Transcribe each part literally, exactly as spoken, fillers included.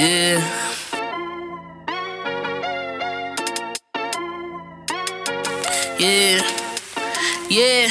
Yeah. Yeah. Yeah,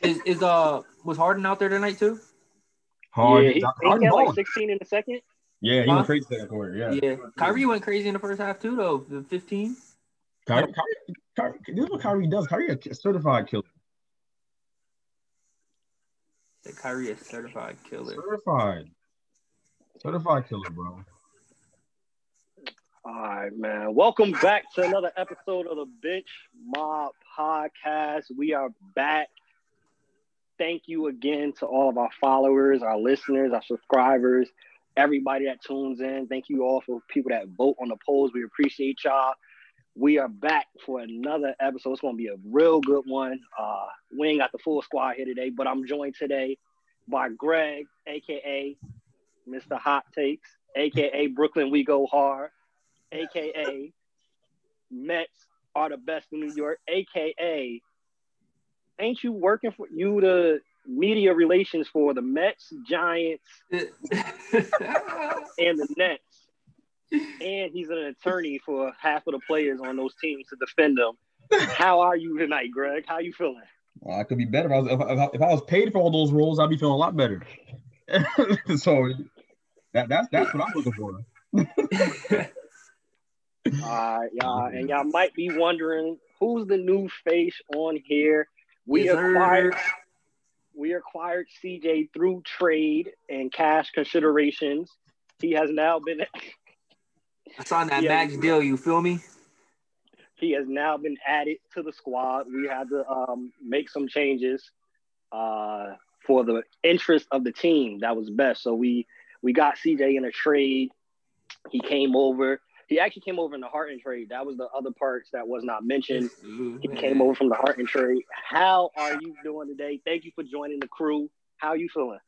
Is is uh was Harden out there tonight too? Harden, yeah, he, Harden he had like sixteen in the second. Yeah, he huh? went crazy that quarter. Yeah, yeah. Kyrie went crazy in the first half too, though. The fifteen. Kyrie, Kyrie, Kyrie, this is what Kyrie does. Kyrie a certified killer. That Kyrie a certified killer. Certified. Certified killer, bro. All right, man. Welcome back to another episode of the Bench Mob Podcast. We are back. Thank you again to all of our followers, our listeners, our subscribers, everybody that tunes in. Thank you all for people that vote on the polls. We appreciate y'all. We are back for another episode. It's going to be a real good one. Uh, we ain't got the full squad here today, but I'm joined today by Greg, a k a. Mister Hot Takes, a k a. Brooklyn We Go Hard, a k a. Mets Are the Best in New York, a k a. Ain't you working for you the media relations for the Mets, Giants, and the Nets? And he's an attorney for half of the players on those teams to defend them. How are you tonight, Greg? How you feeling? Well, I could be better. If I was, if I, if I was paid for all those roles, I'd be feeling a lot better. So that, that's that's what I'm looking for. All right, y'all, and y'all might be wondering who's the new face on here. We yes, acquired, sir. we acquired C J through trade and cash considerations. He has now been. I saw that max deal. You feel me? He has now been added to the squad. We had to um, make some changes uh, for the interest of the team. That was best. So we we got C J in a trade. He came over. He actually came over in the Harden trade. That was the other parts that was not mentioned. He came over from the Harden trade. How are you doing today? Thank you for joining the crew. How are you feeling?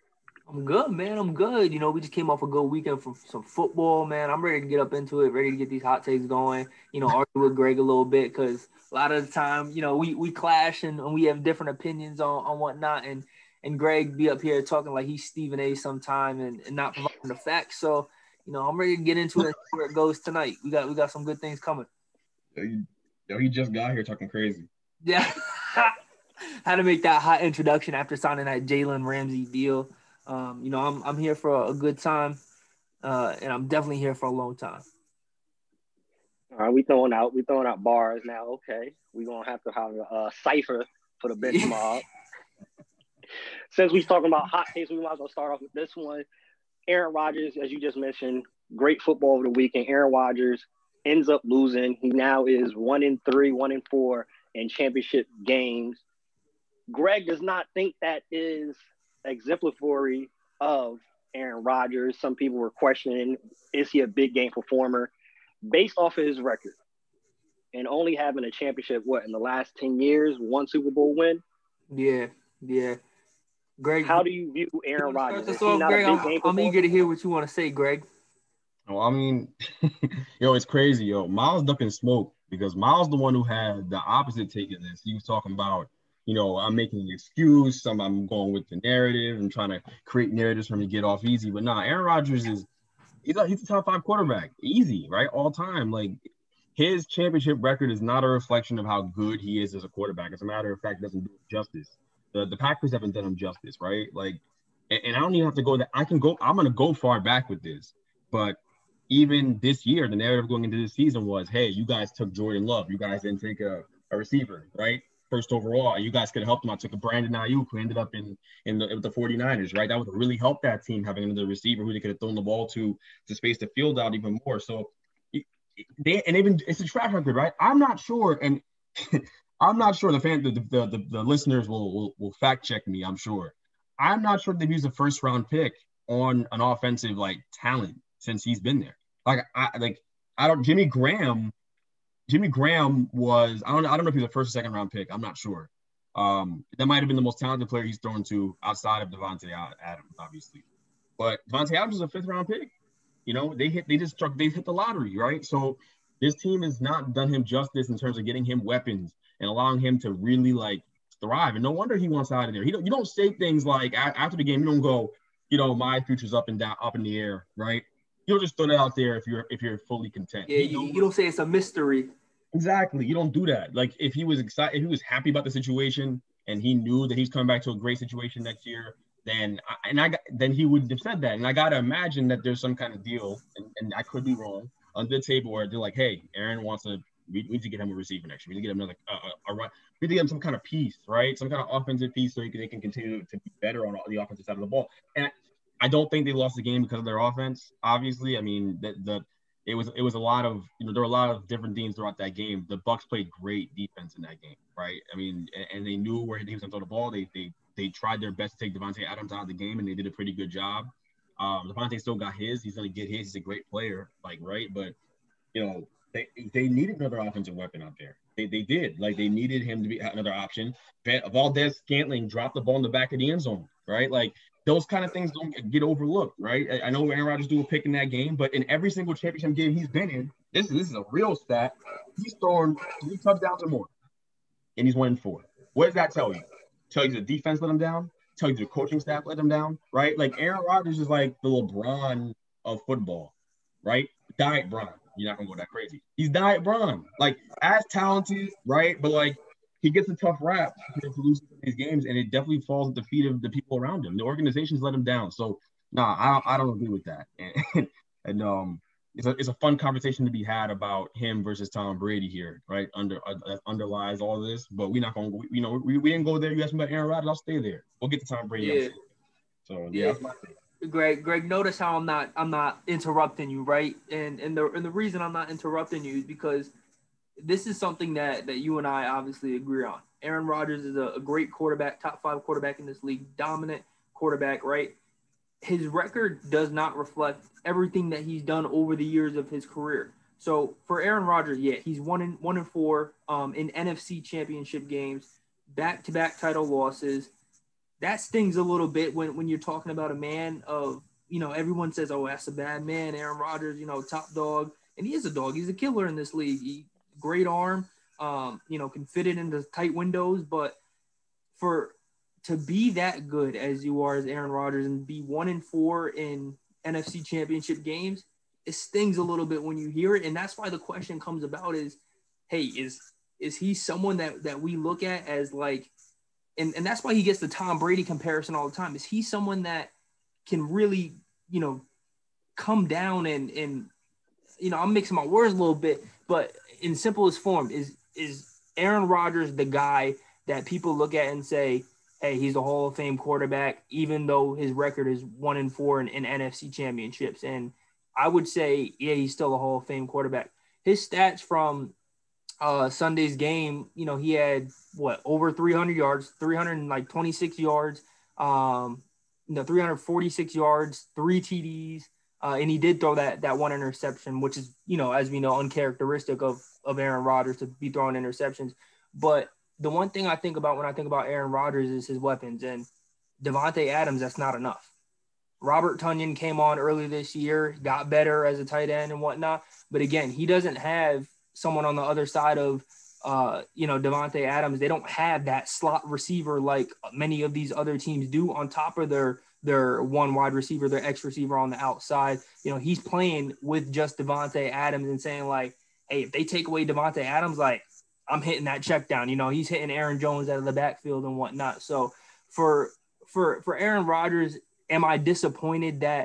I'm good, man. I'm good. You know, we just came off a good weekend for some football, man. I'm ready to get up into it, ready to get these hot takes going. You know, argue with Greg a little bit because a lot of the time, you know, we, we clash and, and we have different opinions on, on whatnot. And and Greg be up here talking like he's Stephen A. sometime and, and not providing the facts. So, you know, I'm ready to get into it where it goes tonight. We got we got some good things coming. Yo, he just got here talking crazy. Yeah. How to make that hot introduction after signing that Jalen Ramsey deal. Um, you know, I'm I'm here for a good time, uh, and I'm definitely here for a long time. All right, we throwing out we throwing out bars now. Okay, we're gonna have to have a uh, cipher for the bench mob. Since we're talking about hot takes, we might as well start off with this one. Aaron Rodgers, as you just mentioned, great football over the weekend. Aaron Rodgers ends up losing. He now is one in three, one in four in championship games. Greg does not think that is exemplary of Aaron Rodgers. Some people were questioning, is he a big game performer? Based off of his record and only having a championship, what, in the last ten years, one Super Bowl win? Yeah, yeah. Greg, how do you view Aaron Rodgers? Is he not Greg, a big I'm, I'm eager to hear what you want to say, Greg. Well, I mean, yo, it's crazy, yo. Miles ducking smoke because Miles the one who had the opposite take of this. He was talking about, you know, I'm making an excuse, some I'm going with the narrative and trying to create narratives for him to get off easy. But nah, Aaron Rodgers is he's a, he's a top five quarterback, easy, right, all time. Like his championship record is not a reflection of how good he is as a quarterback. As a matter of fact, it doesn't do it justice. The, the Packers haven't done him justice, right? Like, and, and I don't even have to go that. I can go, I'm going to go far back with this. But even this year, the narrative going into this season was, hey, you guys took Jordan Love. You guys didn't take a, a receiver, right? first overall. You guys could have helped him out. Took a Brandon Ayuk, who ended up in in the, with the 49ers, right? That would have really helped that team having another receiver who they could have thrown the ball to to space the field out even more. So they and even it's a track record, right? I'm not sure, and I'm not sure the fan the the the, the listeners will, will will fact check me. I'm sure. I'm not sure they've used a first round pick on an offensive like talent since he's been there. Like I like I don't Jimmy Graham. Jimmy Graham was I don't I don't know if he was a first or second round pick. I'm not sure. Um, that might have been the most talented player he's thrown to outside of Davante Adams, obviously. But Davante Adams is a fifth round pick. You know, they hit they just struck they hit the lottery, right? So this team has not done him justice in terms of getting him weapons and allowing him to really like thrive. And no wonder he wants out of there. He don't, you don't say things like after the game, you don't go, you know, my future's up and down, up in the air, right? You'll just throw that out there if you're if you're fully content. Yeah, you, you don't say it's a mystery. Exactly. You don't do that. Like if he was excited, if he was happy about the situation and he knew that he's coming back to a great situation next year, then I, and I got, then he wouldn't have said that. And I gotta imagine that there's some kind of deal, and, and I could be wrong, on the table where they're like, hey, Aaron wants to. We, we need to get him a receiver next year. We need to get him another uh, a run. We need to get him some kind of piece, right? Some kind of offensive piece so he can, they can continue to be better on the offensive side of the ball. And I, I don't think they lost the game because of their offense. Obviously, I mean, the, the it was it was a lot of you know there were a lot of different teams throughout that game. The Bucks played great defense in that game, right? I mean, and, and they knew where he was going to throw the ball. They they they tried their best to take Davante Adams out of the game, and they did a pretty good job. Um, Davante still got his. He's going to get his. He's a great player, like right, but you know. They they needed another offensive weapon out there. They they did. Like, they needed him to be another option. Valdez Scantling dropped the ball in the back of the end zone, right? Like, those kind of things don't get overlooked, right? I, I know Aaron Rodgers threw a pick in that game, but in every single championship game he's been in, this, this is a real stat, he's throwing three touchdowns or more, and he's winning four. What does that tell you? Tell you the defense let him down? Tell you the coaching staff let him down, right? Like, Aaron Rodgers is like the LeBron of football, right? Diet Bron. You're not going to go that crazy. He's Diet Bron. Like, as talented, right? But, like, he gets a tough rap to lose these games, and it definitely falls at the feet of the people around him. The organization's let him down. So, nah, I don't, I don't agree with that. And, and um, it's a, it's a fun conversation to be had about him versus Tom Brady here, right? Under uh, underlies all of this. But we're not going to – you know, we, we didn't go there. You asked me about Aaron Rodgers. I'll stay there. We'll get to Tom Brady. Yeah. So, yeah. yeah. That's my thing. Greg, Greg, notice how I'm not, I'm not interrupting you, right? And and the and the reason I'm not interrupting you is because this is something that that you and I obviously agree on. Aaron Rodgers is a, a great quarterback, top five quarterback in this league, dominant quarterback, right? His record does not reflect everything that he's done over the years of his career. So for Aaron Rodgers, yeah, he's one in one in four um, in N F C Championship games, back-to-back title losses. That stings a little bit when, when you're talking about a man of, you know, everyone says, oh, that's a bad man, Aaron Rodgers, you know, top dog. And he is a dog. He's a killer in this league. He, great arm, um, you know, can fit it into tight windows. But for to be that good as you are as Aaron Rodgers and be one in four in N F C Championship games, it stings a little bit when you hear it. And that's why the question comes about is, hey, is is he someone that, that we look at as like, And and that's why he gets the Tom Brady comparison all the time. Is he someone that can really, you know, come down and, and you know, I'm mixing my words a little bit, but in simplest form, is is Aaron Rodgers the guy that people look at and say, hey, he's a Hall of Fame quarterback, even though his record is one and four in, in N F C championships? And I would say, yeah, he's still a Hall of Fame quarterback. His stats from Uh, Sunday's game, you know, he had what over three hundred yards, three hundred twenty-six yards, um, no, three hundred forty-six yards, three T Ds, uh, and he did throw that that one interception, which is, you know, as we know, uncharacteristic of of Aaron Rodgers to be throwing interceptions. But the one thing I think about when I think about Aaron Rodgers is his weapons, and Davante Adams, that's not enough. Robert Tonyan came on early this year, got better as a tight end and whatnot, but again, he doesn't have someone on the other side of, uh, you know, Davante Adams. They don't have that slot receiver like many of these other teams do on top of their their one wide receiver, their X receiver on the outside. You know, he's playing with just Davante Adams and saying, like, hey, if they take away Davante Adams, like, I'm hitting that check down. You know, he's hitting Aaron Jones out of the backfield and whatnot. So for for for Aaron Rodgers, am I disappointed that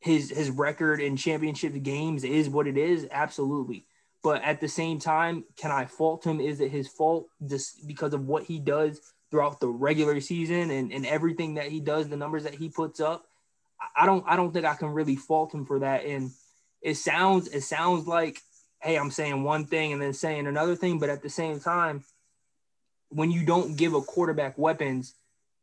his his record in championship games is what it is? Absolutely. But at the same time, can I fault him? Is it his fault just because of what he does throughout the regular season and, and everything that he does, the numbers that he puts up? I don't I don't think I can really fault him for that. And it sounds it sounds like, hey, I'm saying one thing and then saying another thing. But at the same time, when you don't give a quarterback weapons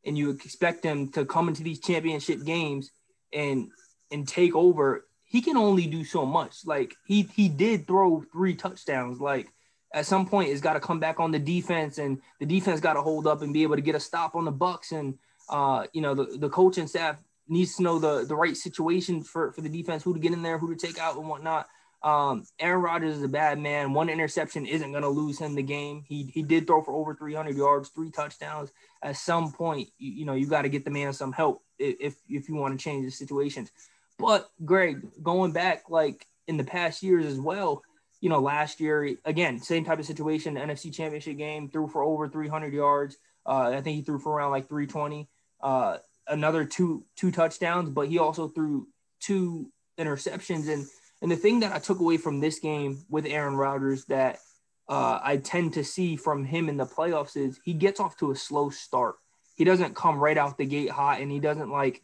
and you expect them to come into these championship games and and take over, he can only do so much. Like he he did throw three touchdowns. Like at some point it's got to come back on the defense, and the defense got to hold up and be able to get a stop on the Bucks. And, uh, you know, the, the coaching staff needs to know the, the right situation for, for the defense, who to get in there, who to take out and whatnot. Um, Aaron Rodgers is a bad man. One interception isn't going to lose him the game. He he did throw for over three hundred yards, three touchdowns. At some point, you, you know, you got to get the man some help if if you want to change the situations. But, Greg, going back, like, in the past years as well, you know, last year, again, same type of situation, the N F C Championship game, threw for over three hundred yards. Uh, I think he threw for around, like, three twenty. Uh, another two two touchdowns, but he also threw two interceptions. And And the thing that I took away from this game with Aaron Rodgers that uh, I tend to see from him in the playoffs is he gets off to a slow start. He doesn't come right out the gate hot, and he doesn't like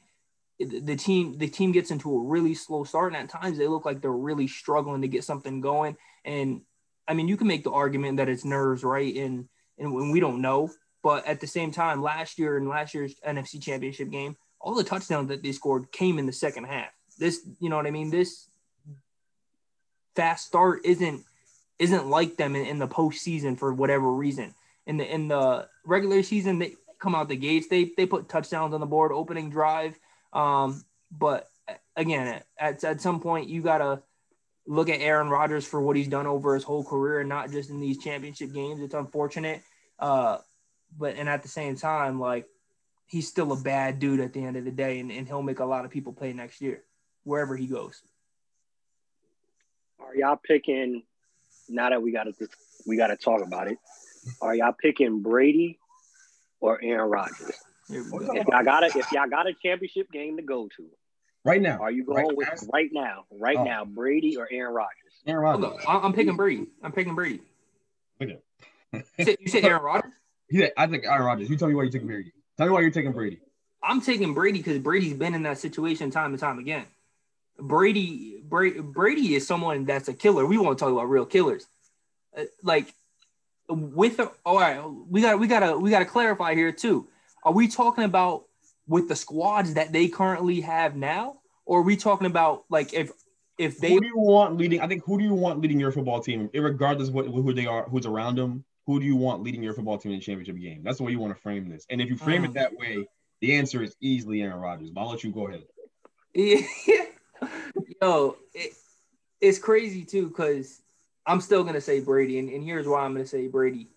the team. The team gets into a really slow start, and at times they look like they're really struggling to get something going. And I mean, you can make the argument that it's nerves, right? And and when we don't know, but at the same time, last year and last year's N F C Championship game, all the touchdowns that they scored came in the second half. This, you know what I mean? This fast start isn't isn't like them in, in the postseason for whatever reason. In the in the regular season, they come out the gates. They they put touchdowns on the board, opening drive. Um, but again, at at some point, you gotta look at Aaron Rodgers for what he's done over his whole career, and not just in these championship games. It's unfortunate, uh, but and at the same time, like he's still a bad dude at the end of the day, and, and he'll make a lot of people pay next year wherever he goes. Are y'all picking? Now that we got to we got to talk about it. Are y'all picking Brady or Aaron Rodgers? If y'all got a if y'all got a championship game to go to, right now, are you going right with now? right now, right oh. now, Brady or Aaron Rodgers? Aaron Rodgers. Look, I'm picking Brady. I'm picking Brady. Okay. you, said, you said Aaron Rodgers? Yeah, I think Aaron Rodgers. You tell me why you're taking Brady. Tell me why you're taking Brady. I'm taking Brady because Brady's been in that situation time and time again. Brady, Brady, Brady is someone that's a killer. We want to talk about real killers, uh, like with the, all right. We got, we gotta, we gotta clarify here too. Are we talking about with the squads that they currently have now, or are we talking about like if if they? Who do you want leading? I think who do you want leading your football team, regardless of what who they are, who's around them? Who do you want leading your football team in the championship game? That's the way you want to frame this. And if you frame mm. it that way, the answer is easily Aaron Rodgers. But I'll let you go ahead. Yeah. Yo, it, it's crazy too because I'm still gonna say Brady, and, and here's why I'm gonna say Brady.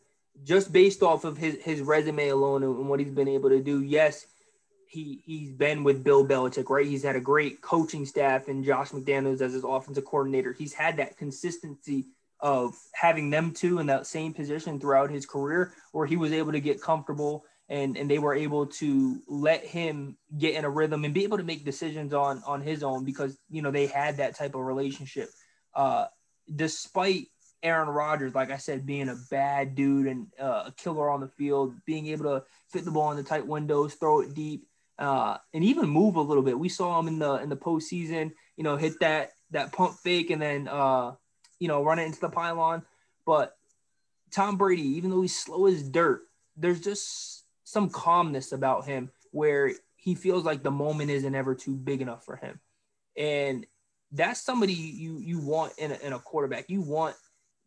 Just based off of his, his resume alone and what he's been able to do, yes, he he's been with Bill Belichick, right? He's had a great coaching staff and Josh McDaniels as his offensive coordinator. He's had that consistency of having them two in that same position throughout his career, where he was able to get comfortable and and they were able to let him get in a rhythm and be able to make decisions on, on his own because, you know, they had that type of relationship. Uh, despite Aaron Rodgers, like I said, being a bad dude and uh, a killer on the field, being able to fit the ball in the tight windows, throw it deep, uh, and even move a little bit. We saw him in the in the postseason, you know, hit that that pump fake and then, uh, you know, run it into the pylon. But Tom Brady, even though he's slow as dirt, there's just – some calmness about him where he feels like the moment isn't ever too big enough for him. And that's somebody you you want in a, in a quarterback. You want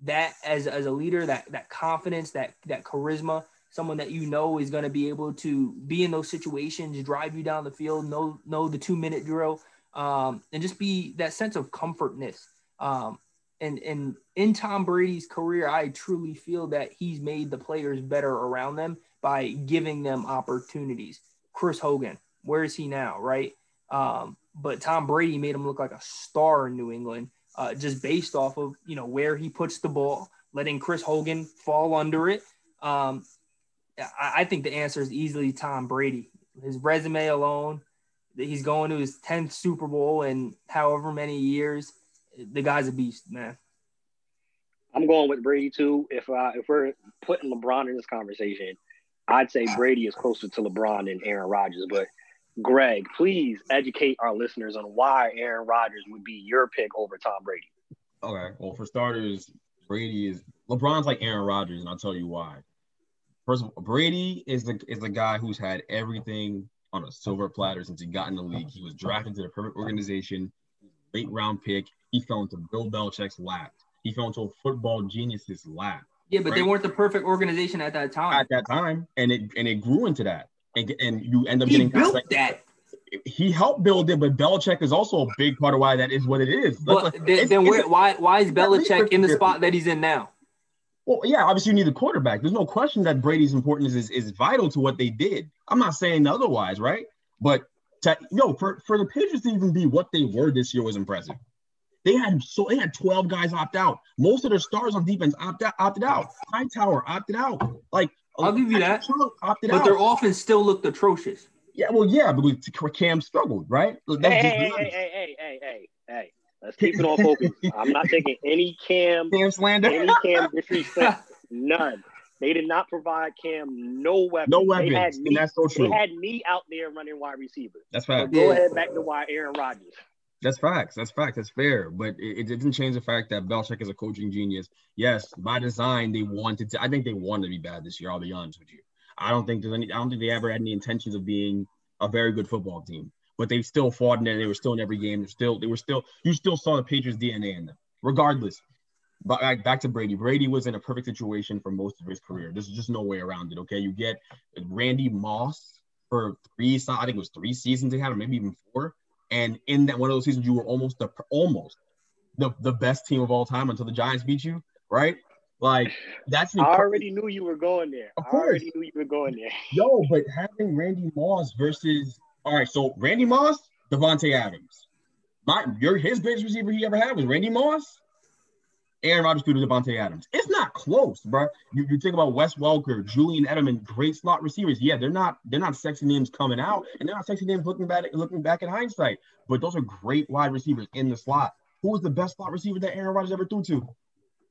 that as, as a leader, that that confidence, that that charisma, someone that you know is going to be able to be in those situations, drive you down the field, know, know the two-minute drill, um, and just be that sense of comfortness. Um, and, and in Tom Brady's career, I truly feel that he's made the players better around them by giving them opportunities. Chris Hogan, where is he now, right? Um, but Tom Brady made him look like a star in New England, uh, just based off of, you know, where he puts the ball, letting Chris Hogan fall under it. Um, I, I think the answer is easily Tom Brady. His resume alone, he's going to his tenth Super Bowl in however many years. The guy's a beast, man. I'm going with Brady too. If I, if we're putting LeBron in this conversation, I'd say Brady is closer to LeBron than Aaron Rodgers. But Greg, please educate our listeners on why Aaron Rodgers would be your pick over Tom Brady. Okay. Well, for starters, Brady is LeBron's like Aaron Rodgers, and I'll tell you why. First of all, Brady is the is the guy who's had everything on a silver platter since he got in the league. He was drafted to the perfect organization, late round pick. He fell into Bill Belichick's lap. He fell into a football genius's lap. Yeah, but right? They weren't the perfect organization at that time. At that time, and it and it grew into that, and and you end up he getting built like, that. He helped build it, but Belichick is also a big part of why that is what it is. But like, then it's, then it's, where, why why is Belichick in the spot that he's in now? Well, yeah, obviously you need a quarterback. There's no question that Brady's importance is is vital to what they did. I'm not saying otherwise, right? But to, yo, for for the Patriots to even be what they were this year was impressive. They had so they had twelve guys opt out. Most of their stars on defense opt out, opted out. Hightower opted out. Like I'll give you that. Opted but out. Their offense still looked atrocious. Yeah, well, yeah, because Cam struggled, right? Hey, hey, hey, hey, hey, hey, hey, hey. Let's keep it on focus. I'm not taking any Cam, Cam slander, any Cam disrespect, none. They did not provide Cam no weapons. No weapons, they had me, and that's so true. They had me out there running wide receiver. That's fact. So go ahead back to why Aaron Rodgers. That's facts. That's facts. That's fair. But it, it didn't change the fact that Belichick is a coaching genius. Yes, by design, they wanted to. I think they wanted to be bad this year. I'll be honest with you. I don't think there's any. I don't think they ever had any intentions of being a very good football team. But they still fought in there. They were still in every game. They're still. They were still. You still saw the Patriots' D N A in them, regardless. But back, back to Brady. Brady was in a perfect situation for most of his career. There's just no way around it. Okay, you get Randy Moss for three. I think it was three seasons they had, or maybe even four. And in that one of those seasons, you were almost the almost the, the best team of all time until the Giants beat you, right? Like that's I already knew you were going there. Of course. I already knew you were going there. Yo, but having Randy Moss versus all right, so Randy Moss, Davante Adams. My your his greatest receiver he ever had was Randy Moss. Aaron Rodgers threw to Davante Adams. It's not close, bro. You, you think about Wes Welker, Julian Edelman, great slot receivers. Yeah, they're not they're not sexy names coming out, and they're not sexy names looking back looking back in hindsight. But those are great wide receivers in the slot. Who was the best slot receiver that Aaron Rodgers ever threw to?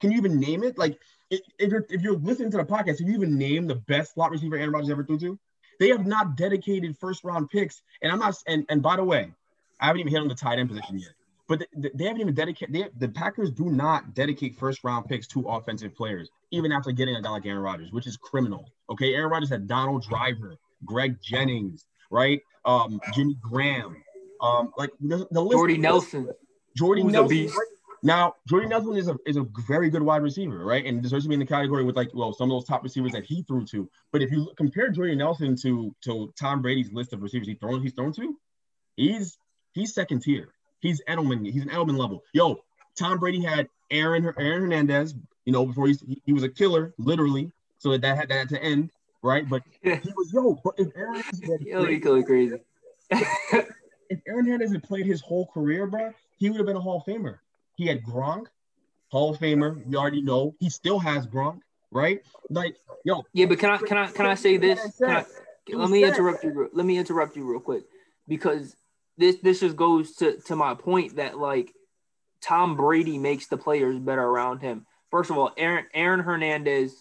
Can you even name it? Like, if you're if you're listening to the podcast, can you even name the best slot receiver Aaron Rodgers ever threw to? They have not dedicated first round picks, and I'm not. And and by the way, I haven't even hit on the tight end position yet. But they haven't even dedicated – the Packers do not dedicate first-round picks to offensive players, even after getting a guy like Aaron Rodgers, which is criminal, okay? Aaron Rodgers had Donald Driver, Greg Jennings, right, um, Jimmy Graham, um, like the, the list – Jordy Nelson. Jordy Nelson. Now, Jordy Nelson is a is a very good wide receiver, right, and deserves to be in the category with, like, well, some of those top receivers that he threw to. But if you compare Jordy Nelson to, to Tom Brady's list of receivers he thrown, he's thrown to, he's he's second tier. He's Edelman. He's an Edelman level. Yo, Tom Brady had Aaron Aaron Hernandez, you know, before he, he was a killer, literally. So that, that had that had to end, right? But he was, yo, but if Aaron Hernandez crazy. If Aaron Hernandez had played his whole career, bro, he would have been a Hall of Famer. He had Gronk, Hall of Famer. We already know. He still has Gronk, right? Like, yo. Yeah, but can I can I can I say this? I, let me interrupt you. Let me interrupt you real quick because This this just goes to, to my point that, like, Tom Brady makes the players better around him. First of all, Aaron Aaron Hernandez,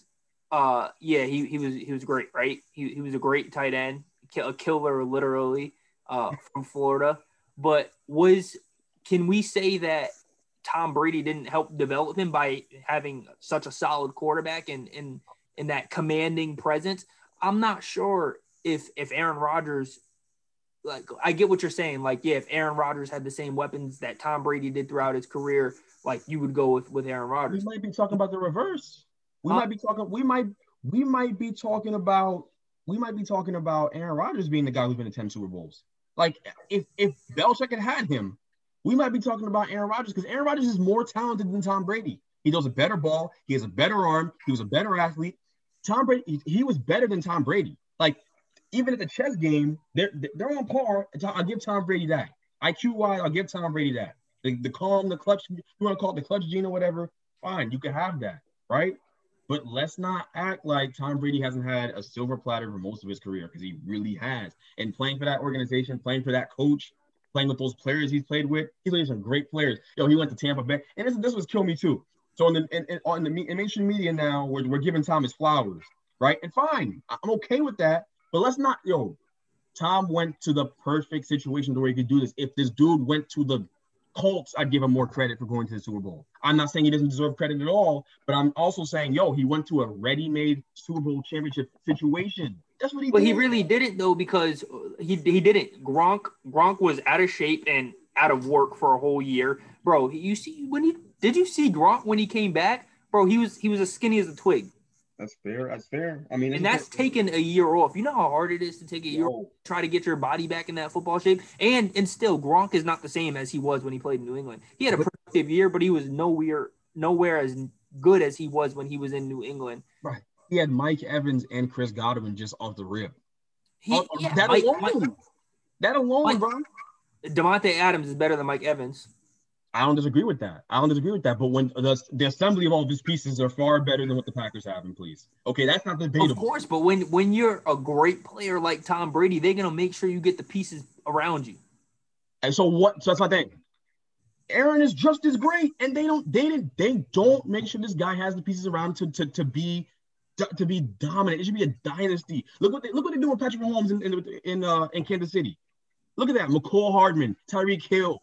uh, yeah, he he was he was great, right? He he was a great tight end, a killer, literally, uh, from Florida. But was can we say that Tom Brady didn't help develop him by having such a solid quarterback and in in that commanding presence? I'm not sure if if Aaron Rodgers. Like, I get what you're saying. Like, yeah, if Aaron Rodgers had the same weapons that Tom Brady did throughout his career, like you would go with, with Aaron Rodgers. We might be talking about the reverse. We huh? might be talking. We might. We might be talking about. We might be talking about Aaron Rodgers being the guy who's been to ten Super Bowls. Like, if if Belichick had had him, we might be talking about Aaron Rodgers because Aaron Rodgers is more talented than Tom Brady. He throws a better ball. He has a better arm. He was a better athlete. Tom Brady. He, he was better than Tom Brady. Like. Even at the chess game, they're they're on par. I'll give Tom Brady that. I Q-wise, I'll give Tom Brady that. The, the calm, the clutch, you want to call it the clutch gene or whatever, fine, you can have that, right? But let's not act like Tom Brady hasn't had a silver platter for most of his career because he really has. And playing for that organization, playing for that coach, playing with those players he's played with, he's played with some great players. Yo, he went to Tampa Bay. And this, this was kill me too. So in the in, in, on the mainstream media now, we're, we're giving Tom his flowers, right? And fine, I'm okay with that. But let's not, yo. Tom went to the perfect situation where he could do this. If this dude went to the Colts, I'd give him more credit for going to the Super Bowl. I'm not saying he doesn't deserve credit at all, but I'm also saying, yo, he went to a ready-made Super Bowl championship situation. That's what he but did. But he really did it, though, because he he didn't. Gronk Gronk was out of shape and out of work for a whole year. Bro, you see when he did you see Gronk when he came back? Bro, he was he was as skinny as a twig. That's fair. That's fair. I mean, and that's taking a year off. You know how hard it is to take a year Whoa. off, try to get your body back in that football shape. And and still, Gronk is not the same as he was when he played in New England. He had a productive year, but he was nowhere nowhere as good as he was when he was in New England. Right. He had Mike Evans and Chris Godwin just off the rib. He, oh, yeah, that, Mike, alone, Mike, that alone. That alone, bro. Davante Adams is better than Mike Evans. I don't disagree with that. I don't disagree with that. But when the, the assembly of all these pieces are far better than what the Packers have in place. Okay, that's not debatable. Of course, but when, when you're a great player like Tom Brady, they're going to make sure you get the pieces around you. And so what? So that's my thing. Aaron is just as great, and they don't they didn't they don't make sure this guy has the pieces around him to to to be to be dominant. It should be a dynasty. Look what they, look what they do with Patrick Mahomes in in in, uh, in Kansas City. Look at that. McCall Hardman, Tyreek Hill,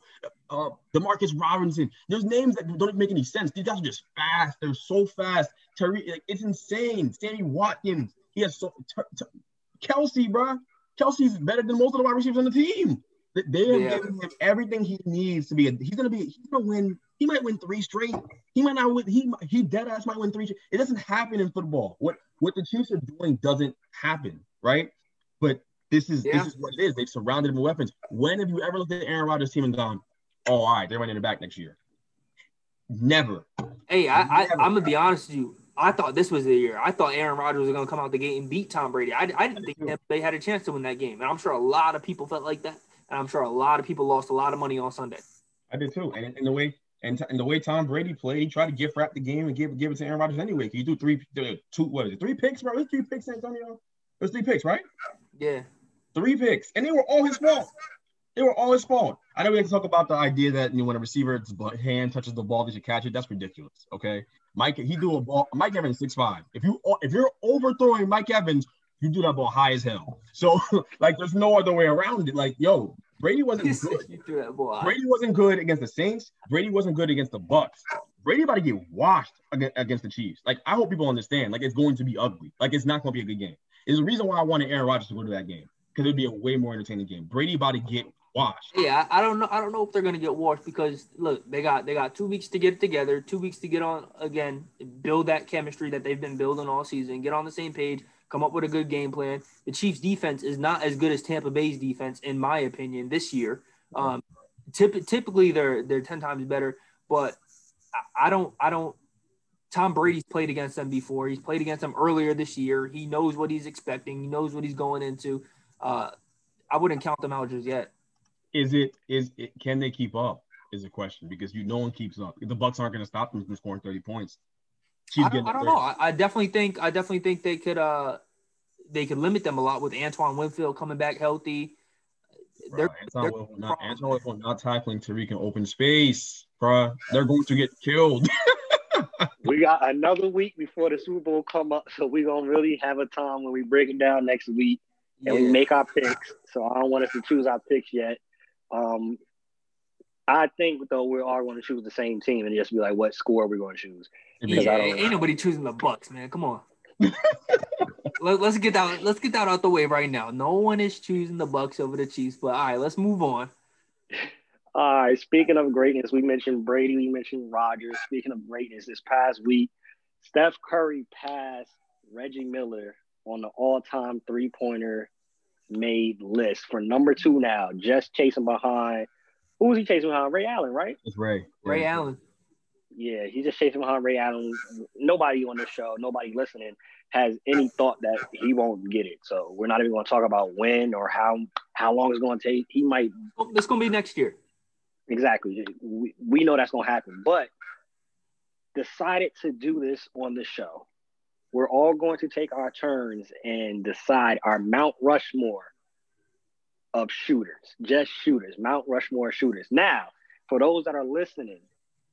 uh, DeMarcus Robinson. There's names that don't make any sense. These guys are just fast. They're so fast. Tyreek, like, it's insane. Sammy Watkins. He has so ter- ter- Kelsey, bro. Kelsey's better than most of the wide receivers on the team. They have yeah. given him everything he needs to be. A, he's gonna be. He's gonna win. He might win three straight. He might not win. He he dead ass might win three straight. It doesn't happen in football. What what the Chiefs are doing doesn't happen, right? But This is yeah. this is what it is. They've surrounded him with weapons. When have you ever looked at Aaron Rodgers' team and gone, oh, all right, they're running it back next year? Never. Hey, I, Never. I, I'm going to be honest with you. I thought this was the year. I thought Aaron Rodgers was going to come out the gate and beat Tom Brady. I, I didn't think they had a chance to win that game. And I'm sure a lot of people felt like that. And I'm sure a lot of people lost a lot of money on Sunday. I did too. And, and the way and, t- and the way Tom Brady played, he tried to gift wrap the game and give, give it to Aaron Rodgers anyway. He threw three, two, what is it, three picks, bro? It was three picks, Antonio. It was three picks, right? Yeah. Three picks, and they were all his fault. They were all his fault. I know we have to talk about the idea that you know, when a receiver's hand touches the ball, they should catch it. That's ridiculous. Okay, Mike, he threw a ball. Mike Evans six five. If you if you're overthrowing Mike Evans, you do that ball high as hell. So like, there's no other way around it. Like, yo, Brady wasn't good. Brady wasn't good against the Saints. Brady wasn't good against the Bucs. Brady about to get washed against the Chiefs. Like, I hope people understand. Like, it's going to be ugly. Like, it's not going to be a good game. It's the reason why I wanted Aaron Rodgers to go to that game. Because it would be a way more entertaining game. Brady about to get washed. Yeah, I don't know. I don't know if they're gonna get washed because look, they got they got two weeks to get together, two weeks to get on again, build that chemistry that they've been building all season, get on the same page, come up with a good game plan. The Chiefs' defense is not as good as Tampa Bay's defense, in my opinion, this year. Um, typ- typically they're they're ten times better, but I, I don't I don't. Tom Brady's played against them before. He's played against them earlier this year. He knows what he's expecting. He knows what he's going into. Uh, I wouldn't count them out just yet. Is it is it can they keep up? Is a question because you no one keeps up. The Bucs aren't going to stop them from scoring thirty points. She's I don't, I don't know. I, I definitely think I definitely think they could uh they could limit them a lot with Antoine Winfield coming back healthy. Bro, Antoine Winfield not, Antoine not tackling Tariq in open space, bro. They're going to get killed. We got another week before the Super Bowl come up, so we're gonna really have a time when we break it down next week. And yeah. we make our picks, so I don't want us to choose our picks yet. Um, I think, though, we are going to choose the same team and just be like, what score are we going to choose? Because yeah, I don't ain't know. Nobody choosing the Bucs, man. Come on. Let, let's get that Let's get that out the way right now. No one is choosing the Bucs over the Chiefs, but all right, let's move on. All right, speaking of greatness, we mentioned Brady, we mentioned Rodgers. Speaking of greatness, this past week, Steph Curry passed Reggie Miller on the all-time three-pointer made list for number two now, just chasing behind. Who was he chasing behind? Ray Allen, right? It's Ray. Ray, Ray Allen. Yeah, he's just chasing behind Ray Allen. Nobody on this show, nobody listening, has any thought that he won't get it. So we're not even going to talk about when or how how long it's going to take. He might. It's going to be next year. Exactly. We, we know that's going to happen. But decided to do this on the show. We're all going to take our turns and decide our Mount Rushmore of shooters, just shooters, Mount Rushmore shooters. Now, for those that are listening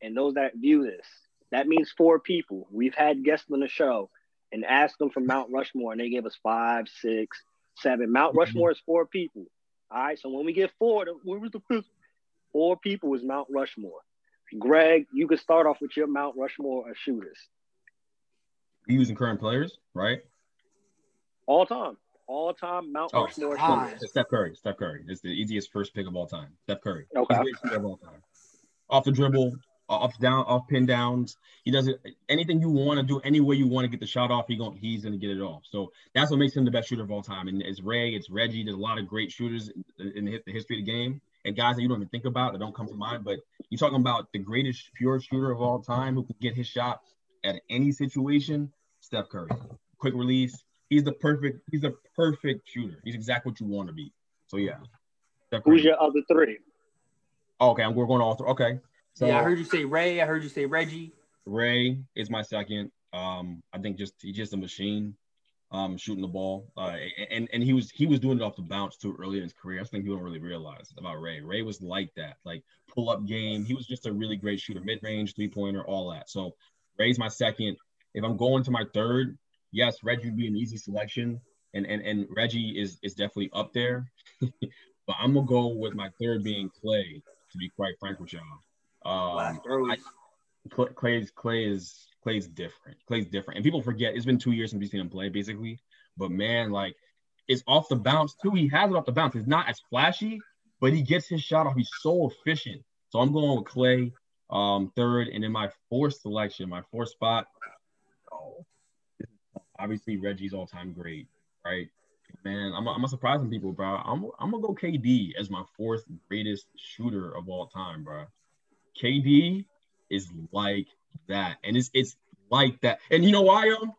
and those that view this, That means four people. We've had guests on the show and asked them for Mount Rushmore, and they gave us five, six, seven. Mount Rushmore is four people. All right, so when we get four, where was the fifth? Four people is Mount Rushmore. Greg, you could start off with your Mount Rushmore of shooters. You using current players, right? All time. All time Mount oh, Rushmore shooters. Steph Curry. Steph Curry. It's the easiest first pick of all time. Steph Curry. Okay. Of all time. Off the dribble, off down, off pin downs. He does it, anything you want to do, any way you want to get the shot off, he gonna, he's going to get it off. So that's what makes him the best shooter of all time. And it's Ray, it's Reggie. There's a lot of great shooters in the history of the game. And guys that you don't even think about that don't come to mind, but you're talking about the greatest pure shooter of all time who can get his shot at any situation, Steph Curry. Quick release. He's the perfect, he's the perfect shooter. He's exactly what you want to be. So, yeah. Who's your other three? Oh, okay, we're going all three. Okay. So, yeah, I heard you say Ray. I heard you say Reggie. Ray is my second. Um, I think just he's just a machine. Um, shooting the ball, uh, and and he was he was doing it off the bounce too early in his career. I think you don't really realize about Ray. Ray was like that, like pull up game. He was just a really great shooter, mid range, three pointer, all that. So Ray's my second. If I'm going to my third, yes, Reggie would be an easy selection, and and and Reggie is is definitely up there. But I'm gonna go with my third being Klay. To be quite frank with y'all, um, I, Klay's Klay is. Klay's different. Klay's different. And people forget, it's been two years since we've seen him play, basically. But, man, like, it's off the bounce, too. He has it off the bounce. It's not as flashy, but he gets his shot off. He's so efficient. So I'm going with Klay um, third. And then my fourth selection, my fourth spot, oh, obviously Reggie's all-time great, right? Man, I'm going to surprise some people, bro. I'm, I'm going to go K D as my fourth greatest shooter of all time, bro. K D is like – that and it's it's like that, and you know why um,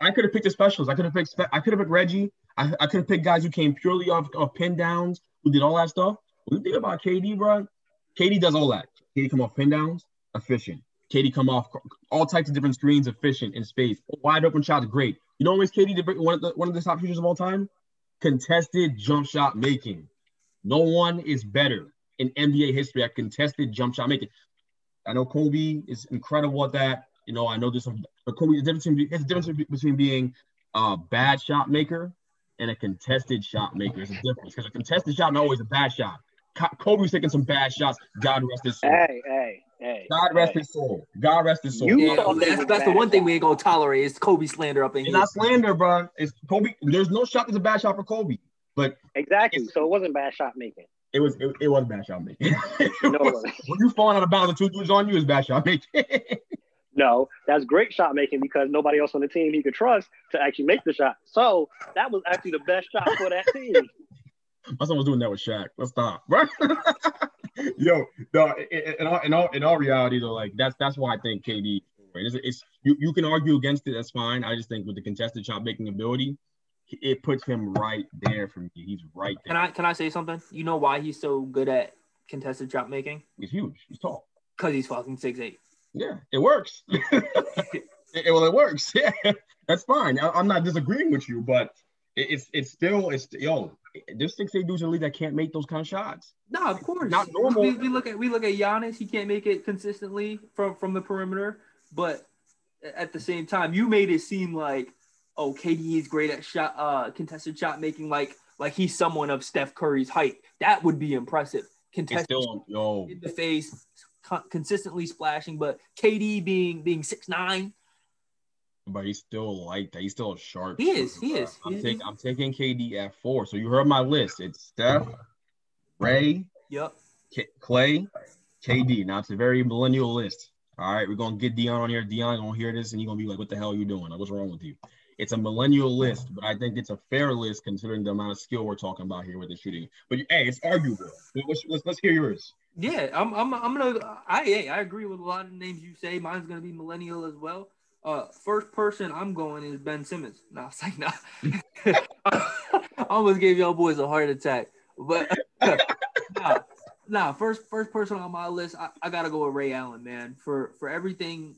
I could have picked the specials. I could have picked I could have picked Reggie. I, I could have picked guys who came purely off of pin downs, who did all that stuff. When you think about K D, bro, K D does all that. K D come off pin downs, efficient. K D come off all types of different screens, efficient in space. Wide open shots, great. You know, always K D did one of the one of the top shooters of all time, contested jump shot making. No one is better in N B A history at contested jump shot making. I know Kobe is incredible at that. You know, I know there's some, but Kobe, the difference between, it's the difference between being a bad shot maker and a contested shot maker. It's a difference because a contested shot is always a bad shot. Kobe was taking some bad shots. God rest his soul. Hey, hey, hey. God rest hey. his soul. God rest his soul. You yeah, that's that's the one thing we ain't gonna tolerate is Kobe slander up in it's here. It's not slander, bro. It's Kobe. There's no shot that's a bad shot for Kobe. But exactly. So it wasn't bad shot making. It was it, it was bad shot making. No, was, when you falling out of bounds and two dudes on you, is bad shot making. No, that's great shot making because nobody else on the team he could trust to actually make the shot. So that was actually the best shot for that team. My son was doing that with Shaq. Let's stop, right? Yo, no, in all in all in all reality though, like that's that's why I think K D. Right? It's, it's you you can argue against it. That's fine. I just think with the contested shot making ability. It puts him right there for me. He's right there. Can I can I say something? You know why he's so good at contested drop making? He's huge. He's tall. Because he's fucking six eight. Yeah, it works. it, it, well, it works. Yeah, that's fine. I, I'm not disagreeing with you, but it, it's it's still it's yo. There's six eight dudes in the league that can't make those kind of shots. No, of course. It's not normal. We, we look at we look at Giannis. He can't make it consistently from from the perimeter. But at the same time, you made it seem like. Oh, K D is great at shot, uh, contested shot making. Like, like he's someone of Steph Curry's height. That would be impressive. Contested still, yo. In the face, con- consistently splashing. But K D being being six nine, but he's still like that. He's still a sharp. He is. Shooter, he bro. is. I'm, he take, is. I'm taking K D at four. So you heard my list. It's Steph, Ray, yep, K- Klay, K D. Now it's a very millennial list. All right, we're gonna get Dion on here. Dion gonna hear this, and he's gonna be like, "What the hell are you doing? Like, what's wrong with you?" It's a millennial list, but I think it's a fair list considering the amount of skill we're talking about here with the shooting. But hey, it's arguable. Let's let's, let's hear yours. Yeah, I'm I'm I'm gonna I I agree with a lot of the names you say. Mine's gonna be millennial as well. Uh, first person I'm going is Ben Simmons. No, nah, it's like nah. I almost gave y'all boys a heart attack, but nah, nah. First first person on my list, I, I gotta go with Ray Allen, man, for for everything.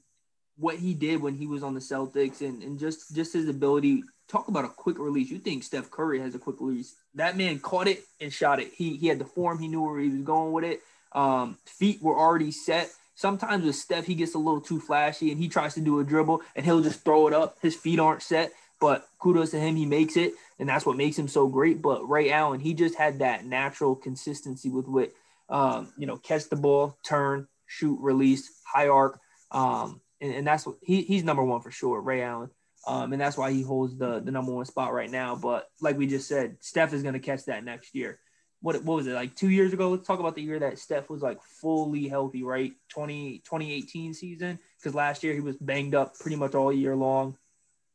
What he did when he was on the Celtics and, and just, just his ability. Talk about a quick release. You think Steph Curry has a quick release. That man caught it and shot it. He he had the form. He knew where he was going with it. Um, feet were already set. Sometimes with Steph, he gets a little too flashy and he tries to do a dribble and he'll just throw it up. His feet aren't set, but kudos to him. He makes it, and that's what makes him so great. But Ray Allen, he just had that natural consistency with what, um, you know, catch the ball, turn, shoot, release, high arc. Um, and, and that's what he, he's number one for sure, Ray Allen. Um, and that's why he holds the the number one spot right now. But like we just said, Steph is going to catch that next year. What what was it, like two years ago? Let's talk about the year that Steph was, like, fully healthy, right? twenty, twenty eighteen season, because last year he was banged up pretty much all year long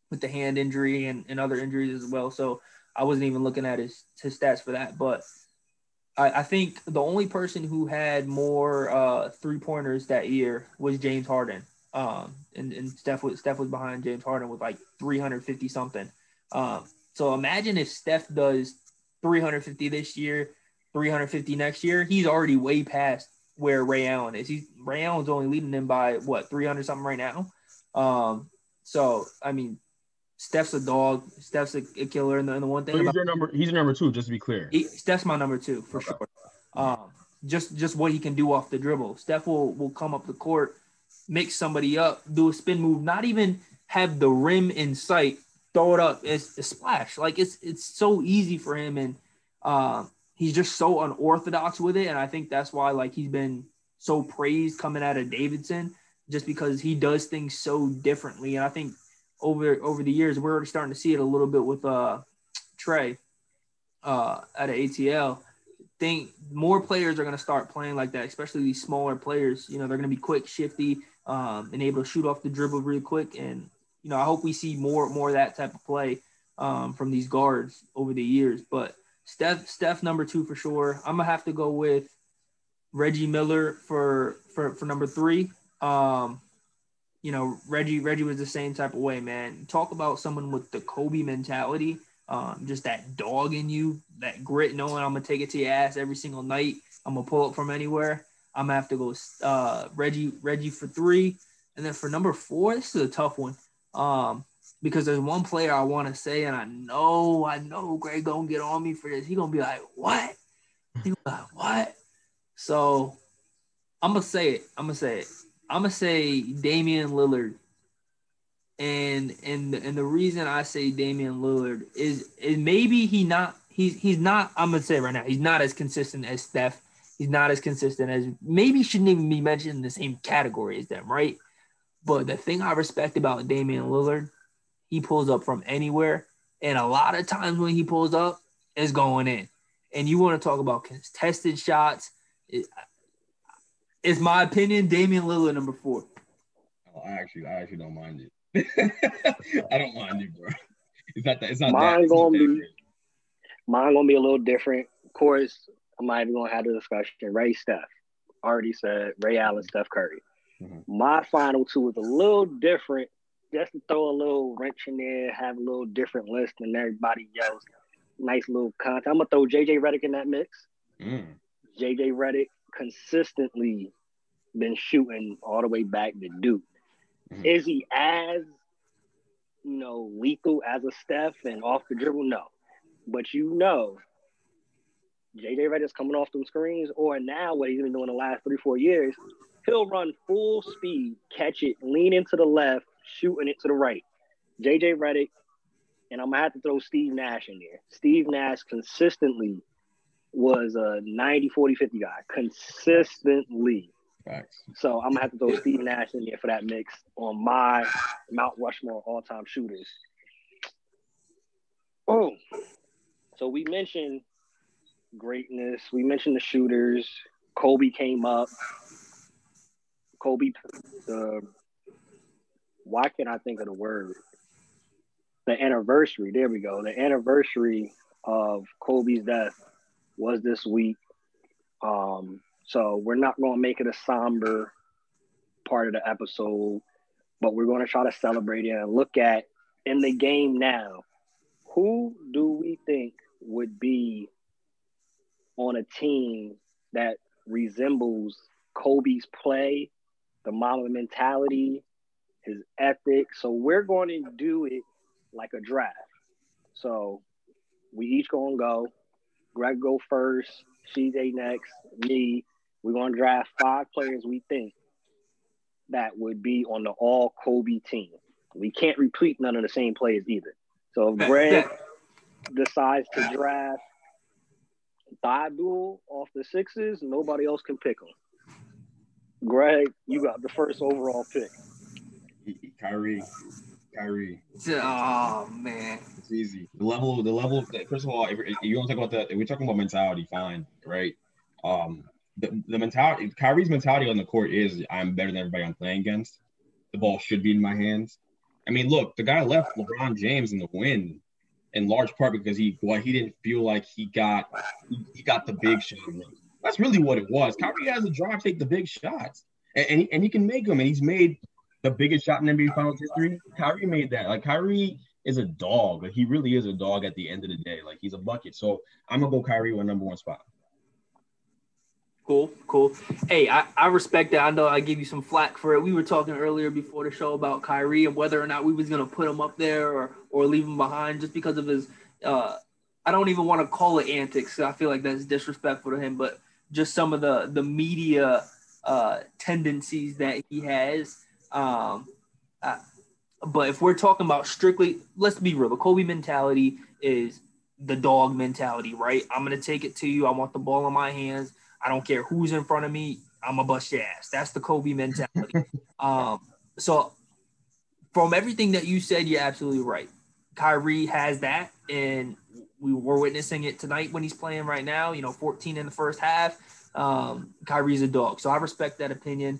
with the hand injury and, and other injuries as well. So I wasn't even looking at his, his stats for that. But I, I think the only person who had more uh, three-pointers that year was James Harden. Um, and, and Steph, was, Steph was behind James Harden with, like, three hundred fifty-something. Um, so imagine if Steph does – three hundred fifty this year, three hundred fifty next year. He's already way past where Ray Allen is. He's Ray Allen's only leading him by what, three hundred something right now. Um, so I mean, Steph's a dog. Steph's a, a killer. And the, and the one thing so he's about, your number, he's your number two. Just to be clear, he, Steph's my number two for okay. sure. Um, just just what he can do off the dribble. Steph will will come up the court, mix somebody up, do a spin move, not even have the rim in sight. Throw it up, it's a splash. Like, it's it's so easy for him, and uh, he's just so unorthodox with it. And I think that's why, like, he's been so praised coming out of Davidson, just because he does things so differently. And I think over over the years, we're already starting to see it a little bit with uh, Trey uh, out of A T L. Think more players are going to start playing like that, especially these smaller players. You know, they're going to be quick, shifty, um, and able to shoot off the dribble really quick. And you know, I hope we see more more of that type of play um, from these guards over the years. But Steph, Steph number two for sure. I'm going to have to go with Reggie Miller for for, for number three. Um, you know, Reggie Reggie was the same type of way, man. Talk about someone with the Kobe mentality, um, just that dog in you, that grit, knowing I'm going to take it to your ass every single night. I'm going to pull up from anywhere. I'm going to have to go uh, Reggie Reggie for three. And then for number four, this is a tough one. Um, because there's one player I want to say, and I know, I know Greg gonna get on me for this. He gonna be like, what? He like, what? So I'm gonna say it. I'm gonna say it. I'm gonna say Damian Lillard. And and and the reason I say Damian Lillard is is maybe he not he's he's not. I'm gonna say it right now, he's not as consistent as Steph. He's not as consistent as maybe shouldn't even be mentioned in the same category as them, right? But the thing I respect about Damian Lillard, he pulls up from anywhere. And a lot of times when he pulls up, it's going in. And you want to talk about contested shots. It, it's my opinion, Damian Lillard, number four. Oh, I actually I actually don't mind it. I don't mind it, bro. It's not that. It's not mine that. Gonna be, mine going to be a little different. Of course, I'm not even going to have the discussion. Ray Steph. Already said Ray Allen, Steph Curry. Mm-hmm. My final two is a little different, just to throw a little wrench in there, have a little different list than everybody else. Nice little content. I'm going to throw J J. Redick in that mix. Mm. J J. Redick consistently been shooting all the way back to Duke. Mm-hmm. Is he as, you know, lethal as a Steph and off the dribble? No. But you know, J J. Redick's coming off them screens, or now what he's been doing the last three, four years, he'll run full speed, catch it, lean into the left, shooting it to the right. J J. Redick, and I'm going to have to throw Steve Nash in there. Steve Nash consistently was a ninety, forty, fifty guy. Consistently. Facts. So I'm going to have to throw Steve Nash in there for that mix on my Mount Rushmore all-time shooters. Oh, so we mentioned greatness. We mentioned the shooters. Kobe came up. Kobe, the, why can't I think of the word? The anniversary, there we go. The anniversary of Kobe's death was this week. Um, so we're not going to make it a somber part of the episode, but we're going to try to celebrate it and look at, in the game now, who do we think would be on a team that resembles Kobe's play, the model mentality, his ethics. So we're going to do it like a draft. So we each going to go. Greg go first, C J next, me. We're going to draft five players we think that would be on the all Kobe team. We can't repeat none of the same players either. So if Greg decides to draft Thibodeau off the Sixers, nobody else can pick him. Greg, you got the first overall pick. Kyrie. Kyrie. Oh man, it's easy. The level, the level. Of, first of all, if, if you want to talk about that. We're talking about mentality, fine, right? Um, the, the mentality. Kyrie's mentality on the court is, I'm better than everybody I'm playing against. The ball should be in my hands. I mean, look, the guy left LeBron James in the wind, in large part because he, well, he didn't feel like he got, he, he got the big shot. That's really what it was. Kyrie has a drive, take the big shots, and and he, and he can make them, and he's made the biggest shot in N B A Finals history. Kyrie made that. Like, Kyrie is a dog. Like, he really is a dog at the end of the day. Like, he's a bucket. So I'm going to go Kyrie with number one spot. Cool, cool. Hey, I, I respect that. I know I gave you some flack for it. We were talking earlier before the show about Kyrie and whether or not we was going to put him up there or or leave him behind just because of his uh, – I don't even want to call it antics. I feel like that's disrespectful to him. But just some of the, the media uh, tendencies that he has. Um, uh, but if we're talking about strictly, let's be real. The Kobe mentality is the dog mentality, right? I'm going to take it to you. I want the ball in my hands. I don't care who's in front of me. I'm a bust your ass. That's the Kobe mentality. um, so from everything that you said, you're absolutely right. Kyrie has that. And we were witnessing it tonight when he's playing right now, you know, fourteen in the first half. Um, Kyrie's a dog. So I respect that opinion.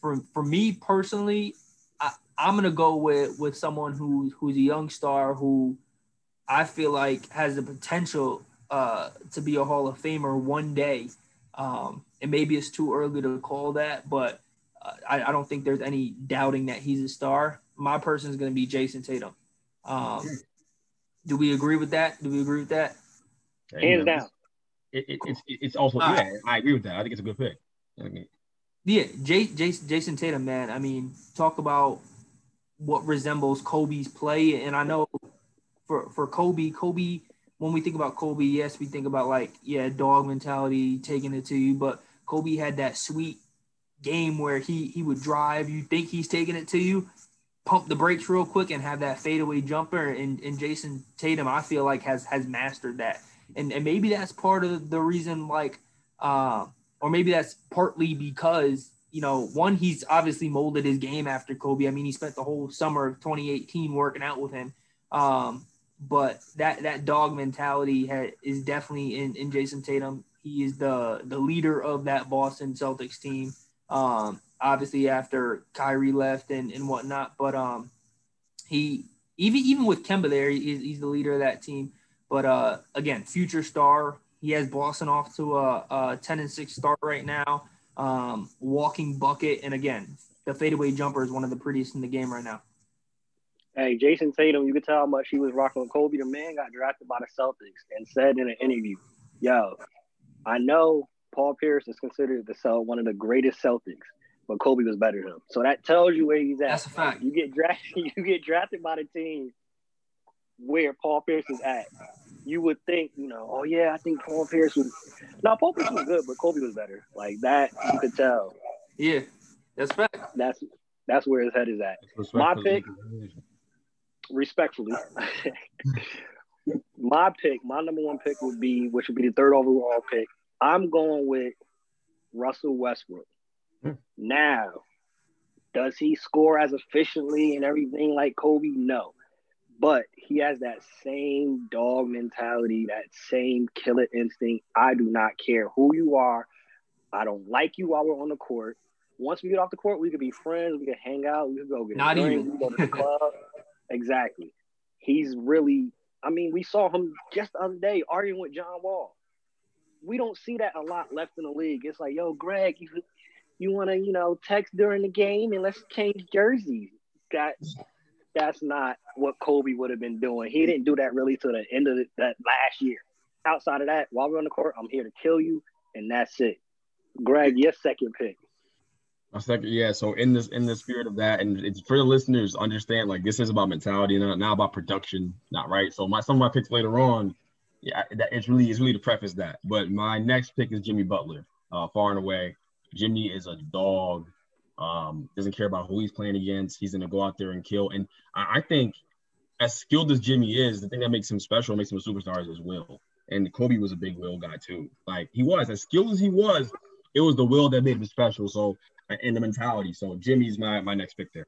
For for me personally, I, I'm gonna go with, with someone who who's a young star who I feel like has the potential uh, to be a Hall of Famer one day. Um, and maybe it's too early to call that, but uh, I, I don't think there's any doubting that he's a star. My person is gonna be Jayson Tatum. Um, do we agree with that? Do we agree with that? Hands down. It, it, it's it's also uh, yeah. I agree with that. I think it's a good pick. I mean. Yeah, Jay, Jay, Jayson Tatum, man. I mean, talk about what resembles Kobe's play. And I know for, for Kobe, Kobe, when we think about Kobe, yes, we think about like, yeah, dog mentality, taking it to you. But Kobe had that sweet game where he, he would drive. You think he's taking it to you, pump the brakes real quick and have that fadeaway jumper. And, and Jayson Tatum, I feel like, has has mastered that. And, and maybe that's part of the reason, like uh, – or maybe that's partly because, you know, one, he's obviously molded his game after Kobe. I mean, he spent the whole summer of twenty eighteen working out with him. Um, but that that dog mentality ha- is definitely in, in Jayson Tatum. He is the, the leader of that Boston Celtics team, um, obviously after Kyrie left and, and whatnot. But um, he even even with Kemba there, he, he's the leader of that team. But, uh, again, future star. He has Boston off to a, a ten and six start right now. Um, walking bucket. And again, the fadeaway jumper is one of the prettiest in the game right now. Hey, Jayson Tatum, you could tell how much he was rocking with Kobe. The man got drafted by the Celtics and said in an interview, yo, I know Paul Pierce is considered the cell, one of the greatest Celtics, but Kobe was better than him. So that tells you where he's at. That's a fact. You get drafted, you get drafted by the team where Paul Pierce is at. You would think, you know, oh, yeah, I think Paul Pierce was – no, Paul Pierce was good, but Kobe was better. Like, that you could tell. Yeah, that's fact. That's that's where his head is at. My pick – respectfully. my pick, my number one pick would be – which would be the third overall pick. I'm going with Russell Westbrook. Hmm. Now, does he score as efficiently and everything like Kobe? No. But he has that same dog mentality, that same killer instinct. I do not care who you are. I don't like you while we're on the court. Once we get off the court, we could be friends. We could hang out. We could go get not a drink. Even. We could go to the club. Exactly. He's really – I mean, we saw him just the other day arguing with John Wall. We don't see that a lot left in the league. It's like, yo, Greg, you, you want to, you know, text during the game and let's change jerseys. That – That's not what Kobe would have been doing. He didn't do that really till the end of the, that last year. Outside of that, while we're on the court, I'm here to kill you, and that's it. Greg, your second pick. My second, yeah. So in this, in the spirit of that, and it's for the listeners, understand like this is about mentality, not not about production, not right. So my some of my picks later on, yeah, that it's really it's really to preface that. But my next pick is Jimmy Butler, uh, far and away. Jimmy is a dog. Um, doesn't care about who he's playing against. He's going to go out there and kill. And I, I think as skilled as Jimmy is, the thing that makes him special, makes him a superstar is his will. And Kobe was a big will guy too. Like he was, as skilled as he was, it was the will that made him special. So, and the mentality. So Jimmy's my, my next pick there.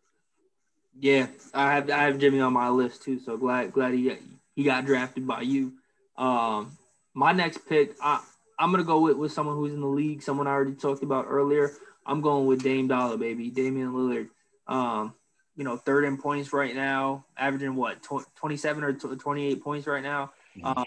Yeah, I have I have Jimmy on my list too. So glad glad he got, he got drafted by you. Um, my next pick, I I'm gonna go with, with someone who's in the league, someone I already talked about earlier. I'm going with Dame Dollar, baby, Damian Lillard. Um, you know, third in points right now, averaging what twenty-seven or twenty-eight points right now. Uh,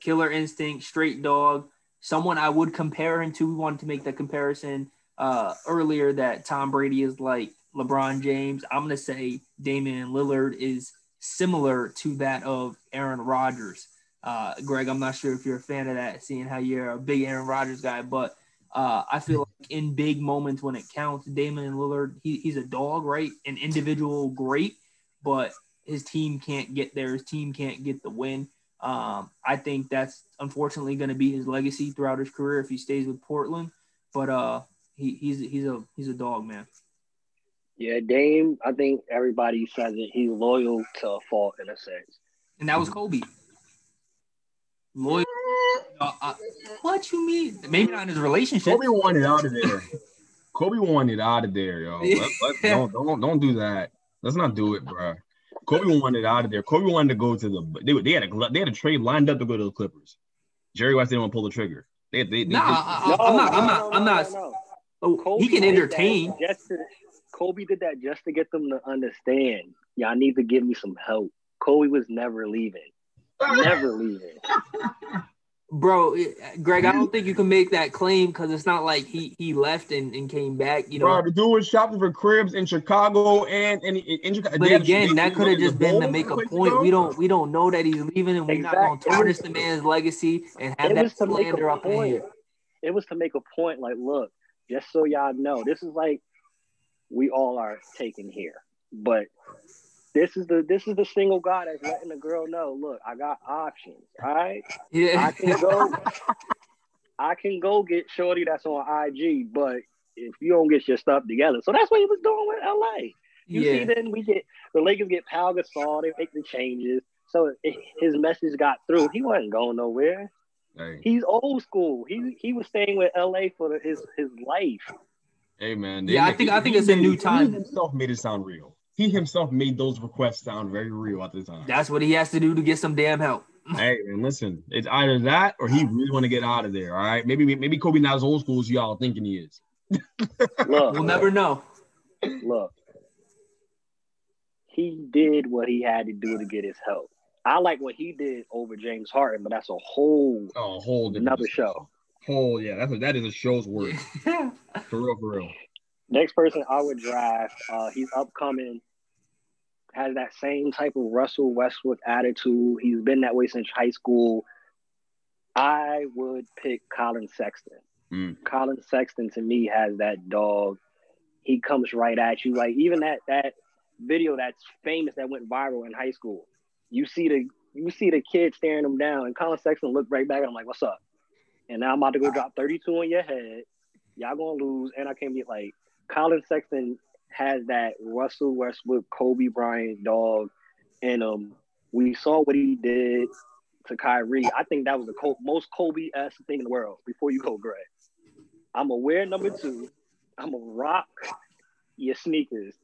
killer instinct, straight dog. Someone I would compare him to. We wanted to make that comparison uh, earlier that Tom Brady is like LeBron James. I'm going to say Damian Lillard is similar to that of Aaron Rodgers. Uh, Greg, I'm not sure if you're a fan of that, seeing how you're a big Aaron Rodgers guy, but uh, I feel like in big moments when it counts, Damian Lillard, he, he's a dog, right? An individual great, but his team can't get there. His team can't get the win. Um, I think that's unfortunately going to be his legacy throughout his career if he stays with Portland, but uh, he, he's, he's a, he's a dog, man. Yeah, Dame, I think everybody says that he's loyal to a fault in a sense. And that was Kobe. Loyal. Uh, uh, what you mean? Maybe not in his relationship. Kobe wanted out of there. Kobe wanted out of there, yo. Let, let, don't, don't, don't do that. Let's not do it, bro. Kobe wanted out of there. Kobe wanted to go to the they, – they had a they had a trade lined up to go to the Clippers. Jerry West didn't want to pull the trigger. They, they, they, nah, they, I, I, no, I'm not. I'm not. I'm not no, no. Oh, he can entertain. Kobe did that just to get them to understand, y'all need to give me some help. Kobe was never leaving. Never leaving. Bro, Greg, I don't think you can make that claim because it's not like he, he left and, and came back. You know, bro, the dude was shopping for cribs in Chicago and in Chicago. But again, that could have just been to make a point. We don't we don't know that he's leaving, and we're exactly. not going to tarnish the man's legacy and have it that slander up in here. It was to make a point, like, look, just so y'all know, this is like we all are taken here, but this is the this is the single guy that's letting the girl know. Look, I got options. All right, yeah, I can go, I can go get shorty that's on I G, but if you don't get your stuff together, so that's what he was doing with L A. You yeah. see, then we get the Lakers get Pau Gasol, they make the changes, so it, his message got through. He wasn't going nowhere. Dang. He's old school. He he was staying with L A for the, his his life. Hey man, yeah, make, I think I think it's made, a new time. He himself made it sound real. He himself made those requests sound very real at the time. That's what he has to do to get some damn help. Hey man, listen, it's either that or he really want to get out of there. All right, maybe maybe Kobe not as old school as y'all thinking he is. Look, we'll look, never know. Look, he did what he had to do to get his help. I like what he did over James Harden, but that's a whole oh, a whole different another show. show. Oh, yeah, that's a, that is a show's word. For real, for real. Next person I would draft, uh, he's upcoming, has that same type of Russell Westbrook attitude. He's been that way since high school. I would pick Colin Sexton. Mm. Colin Sexton, to me, has that dog. He comes right at you. Like, even that, that video that's famous that went viral in high school, you see the you see the kid staring him down, and Colin Sexton looked right back, and I'm like, what's up? And now I'm about to go drop thirty-two on your head. Y'all going to lose. And I can't be like, Colin Sexton has that Russell Westbrook, Kobe Bryant dog. And um, we saw what he did to Kyrie. I think that was the co- most Kobe-esque thing in the world. Before you go, Greg, I'm aware number two. I'm going to rock your sneakers.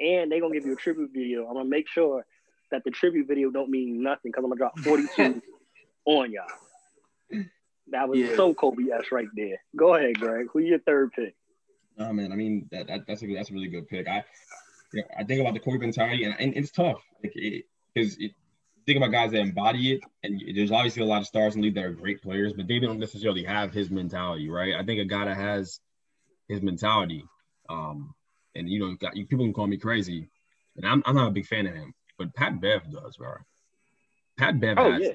And they're going to give you a tribute video. I'm going to make sure that the tribute video don't mean nothing because I'm going to drop forty-two on y'all. That was yeah. so Kobe-esque right there. Go ahead, Greg. Who's your third pick? Oh, man. I mean, that, that that's a that's a really good pick. I you know, I think about the Kobe mentality, and, and it's tough. Like, because it, it, think about guys that embody it, and there's obviously a lot of stars in the league that are great players, but they don't necessarily have his mentality, right? I think a guy that has his mentality, um, and, you know, got, you, people can call me crazy, and I'm I'm not a big fan of him, but Pat Bev does, bro. Pat Bev oh, has yeah.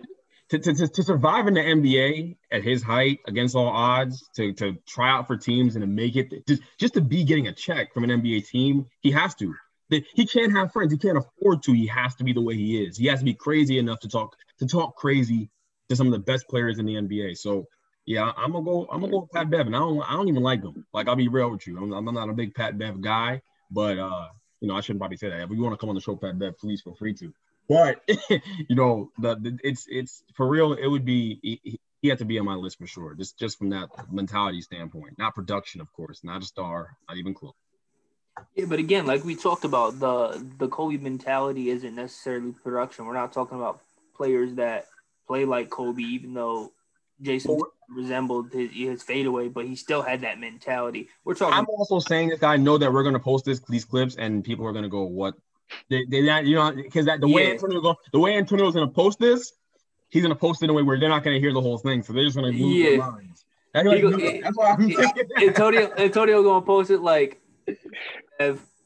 To, to, to survive in the N B A at his height, against all odds, to, to try out for teams and to make it, just, just to be getting a check from an N B A team, he has to. He can't have friends. He can't afford to. He has to be the way he is. He has to be crazy enough to talk to talk crazy to some of the best players in the N B A. So Yeah, I'm gonna go. I'm gonna go with Pat Bev. And I don't. I don't even like him. Like, I'll be real with you. I'm, I'm not a big Pat Bev guy. But uh, you know, I shouldn't probably say that. If you want to come on the show, Pat Bev, please feel free to. But you know, the, the it's it's for real. It would be he, he had to be on my list for sure. Just just from that mentality standpoint, not production, of course, not a star, not even close. Yeah, but again, like we talked about, the the Kobe mentality isn't necessarily production. We're not talking about players that play like Kobe, even though Jason resembled his, his fadeaway, but he still had that mentality. We're talking. I'm also saying this. I know that we're going to post this, these clips, and people are going to go, "What?" They, they not, you know, because that the yeah. way Antonio go, the way Antonio's going to post this, he's going to post it in a way where they're not going to hear the whole thing, so they're just going to lose yeah. their minds. That's, like, go, no, it, that's why I'm it, saying that. Antonio, Antonio going to post it like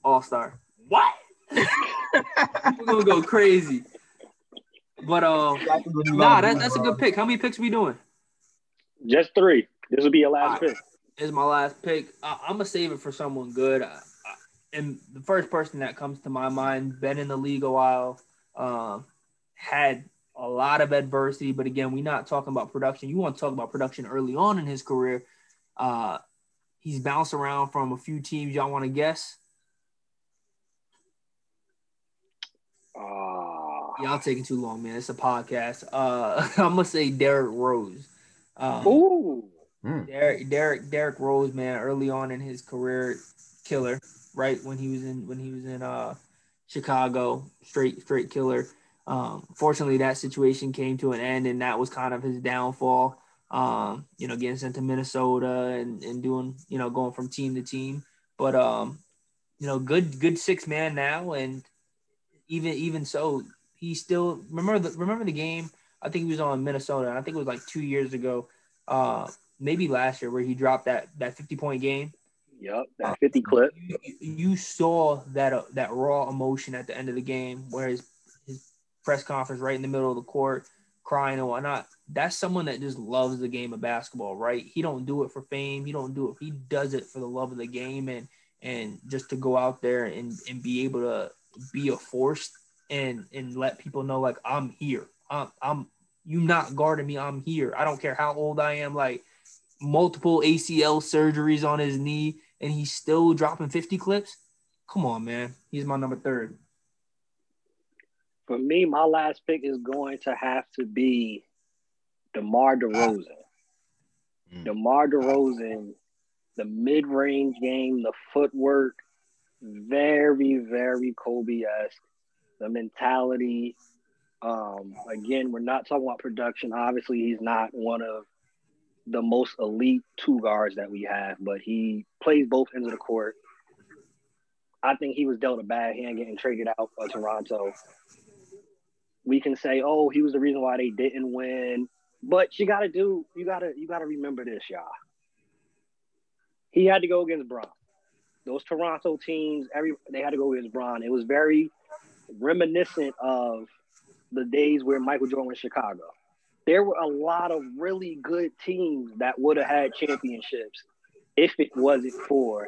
All Star. What? We're going to go crazy. But um, nah, that, that's a good pick. How many picks are we doing? Just three. This will be your last right. pick. This is my last pick. I, I'm gonna save it for someone good. I, I, and the first person that comes to my mind, been in the league a while, uh, had a lot of adversity. But again, we're not talking about production. You want to talk about production early on in his career. Uh, he's bounced around from a few teams. Y'all want to guess? Uh. Y'all taking too long, man. It's a podcast. Uh, I'm gonna say Derrick Rose. Um, Ooh, Derrick, Derrick, Derrick Rose, man. Early on in his career, killer. Right when he was in when he was in uh, Chicago, straight straight killer. Um, fortunately, that situation came to an end, and that was kind of his downfall. Um, you know, getting sent to Minnesota and and doing you know going from team to team. But um, you know, good good six man now, and even even so. He still remember the remember the game. I think he was on Minnesota. I think it was like two years ago, uh, maybe last year, where he dropped that that fifty point game. Yep, that fifty clip. You, you saw that uh, that raw emotion at the end of the game, where his his press conference right in the middle of the court, crying and whatnot. That's someone that just loves the game of basketball, right? He don't do it for fame. He don't do it. He does it for the love of the game and and just to go out there and and be able to be a force. And and let people know, like, I'm here. I'm, I'm you not guarding me. I'm here. I don't care how old I am. Like, multiple A C L surgeries on his knee, and he's still dropping fifty clips. Come on, man. He's my number third. For me, my last pick is going to have to be DeMar DeRozan. Mm. DeMar DeRozan, the mid-range game, the footwork, very, very Kobe-esque. The mentality, um, again, we're not talking about production. Obviously, he's not one of the most elite two guards that we have, but he plays both ends of the court. I think he was dealt a bad hand getting traded out of Toronto. We can say, oh, he was the reason why they didn't win. But you got to do, you got to, you got to remember this, y'all. He had to go against Bron. Those Toronto teams, every they had to go against Bron. It was very reminiscent of the days where Michael Jordan was in Chicago. There were a lot of really good teams that would have had championships if it wasn't for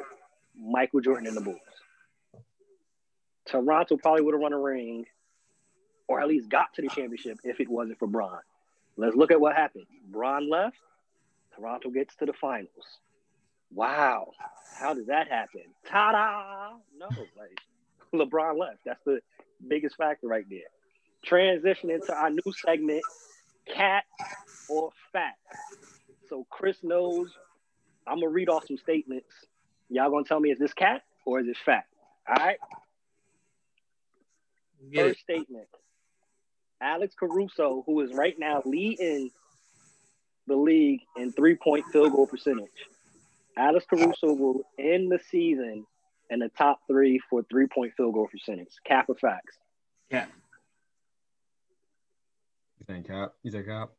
Michael Jordan and the Bulls. Toronto probably would have won a ring or at least got to the championship if it wasn't for Bron. Let's look at what happened. Bron left. Toronto gets to the finals. Wow. How did that happen? Ta-da! No, like, LeBron left. That's the biggest factor right there. Transition into our new segment, cat or fat. So Chris knows I'm going to read off some statements. Y'all going to tell me, is this cat or is it fat? All right? Get First it. statement. Alex Caruso, who is right now leading the league in three-point field goal percentage. Alex Caruso will end the season and the top three for three-point field goal percentage. Cap or facts? Cap. You think cap? You think cap?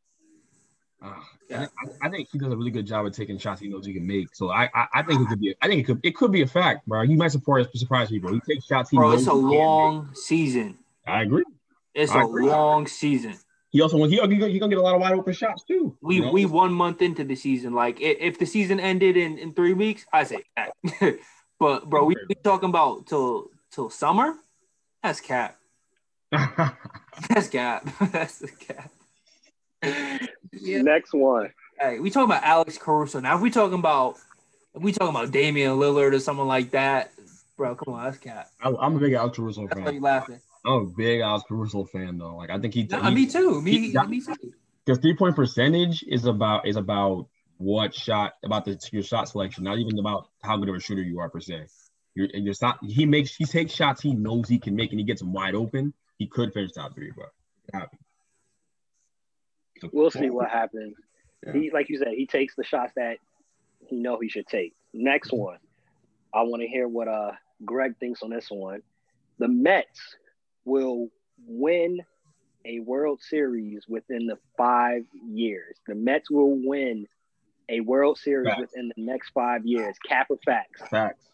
Uh, yeah. I, I think he does a really good job of taking shots he knows he can make. So I, I, I think it could be. I think it could. It could be a fact, bro. You might surprise surprise people. He takes shots he bro, knows. Bro, it's a long season. I agree. It's I agree. a long season. He also he he's gonna get a lot of wide open shots too. We you know? we one month into the season. Like if the season ended in, in three weeks, I say cap. But, bro, we, we talking about till till summer? That's cap. That's cap. That's the cap. Yeah. Next one. Hey, we talking about Alex Caruso now. If we talking about, if we talking about Damian Lillard or someone like that, bro, come on, that's cat. I'm a big Alex Caruso that's fan. Why you laughing? I'm a big Alex Caruso fan though. Like I think he. Nah, he me too. Me, he, me too. Because three point percentage is about is about what shot about the your shot selection, not even about how good of a shooter you are per se. You're, you're not, he makes he takes shots he knows he can make and he gets them wide open. He could finish top three, but so, we'll see what happens. Yeah. He, like you said, he takes the shots that he know he should take. Next one, I want to hear what uh Greg thinks on this one. The Mets will win a World Series within the five years. The Mets will win a World Series facts. within the next five years. Cap or facts? Facts.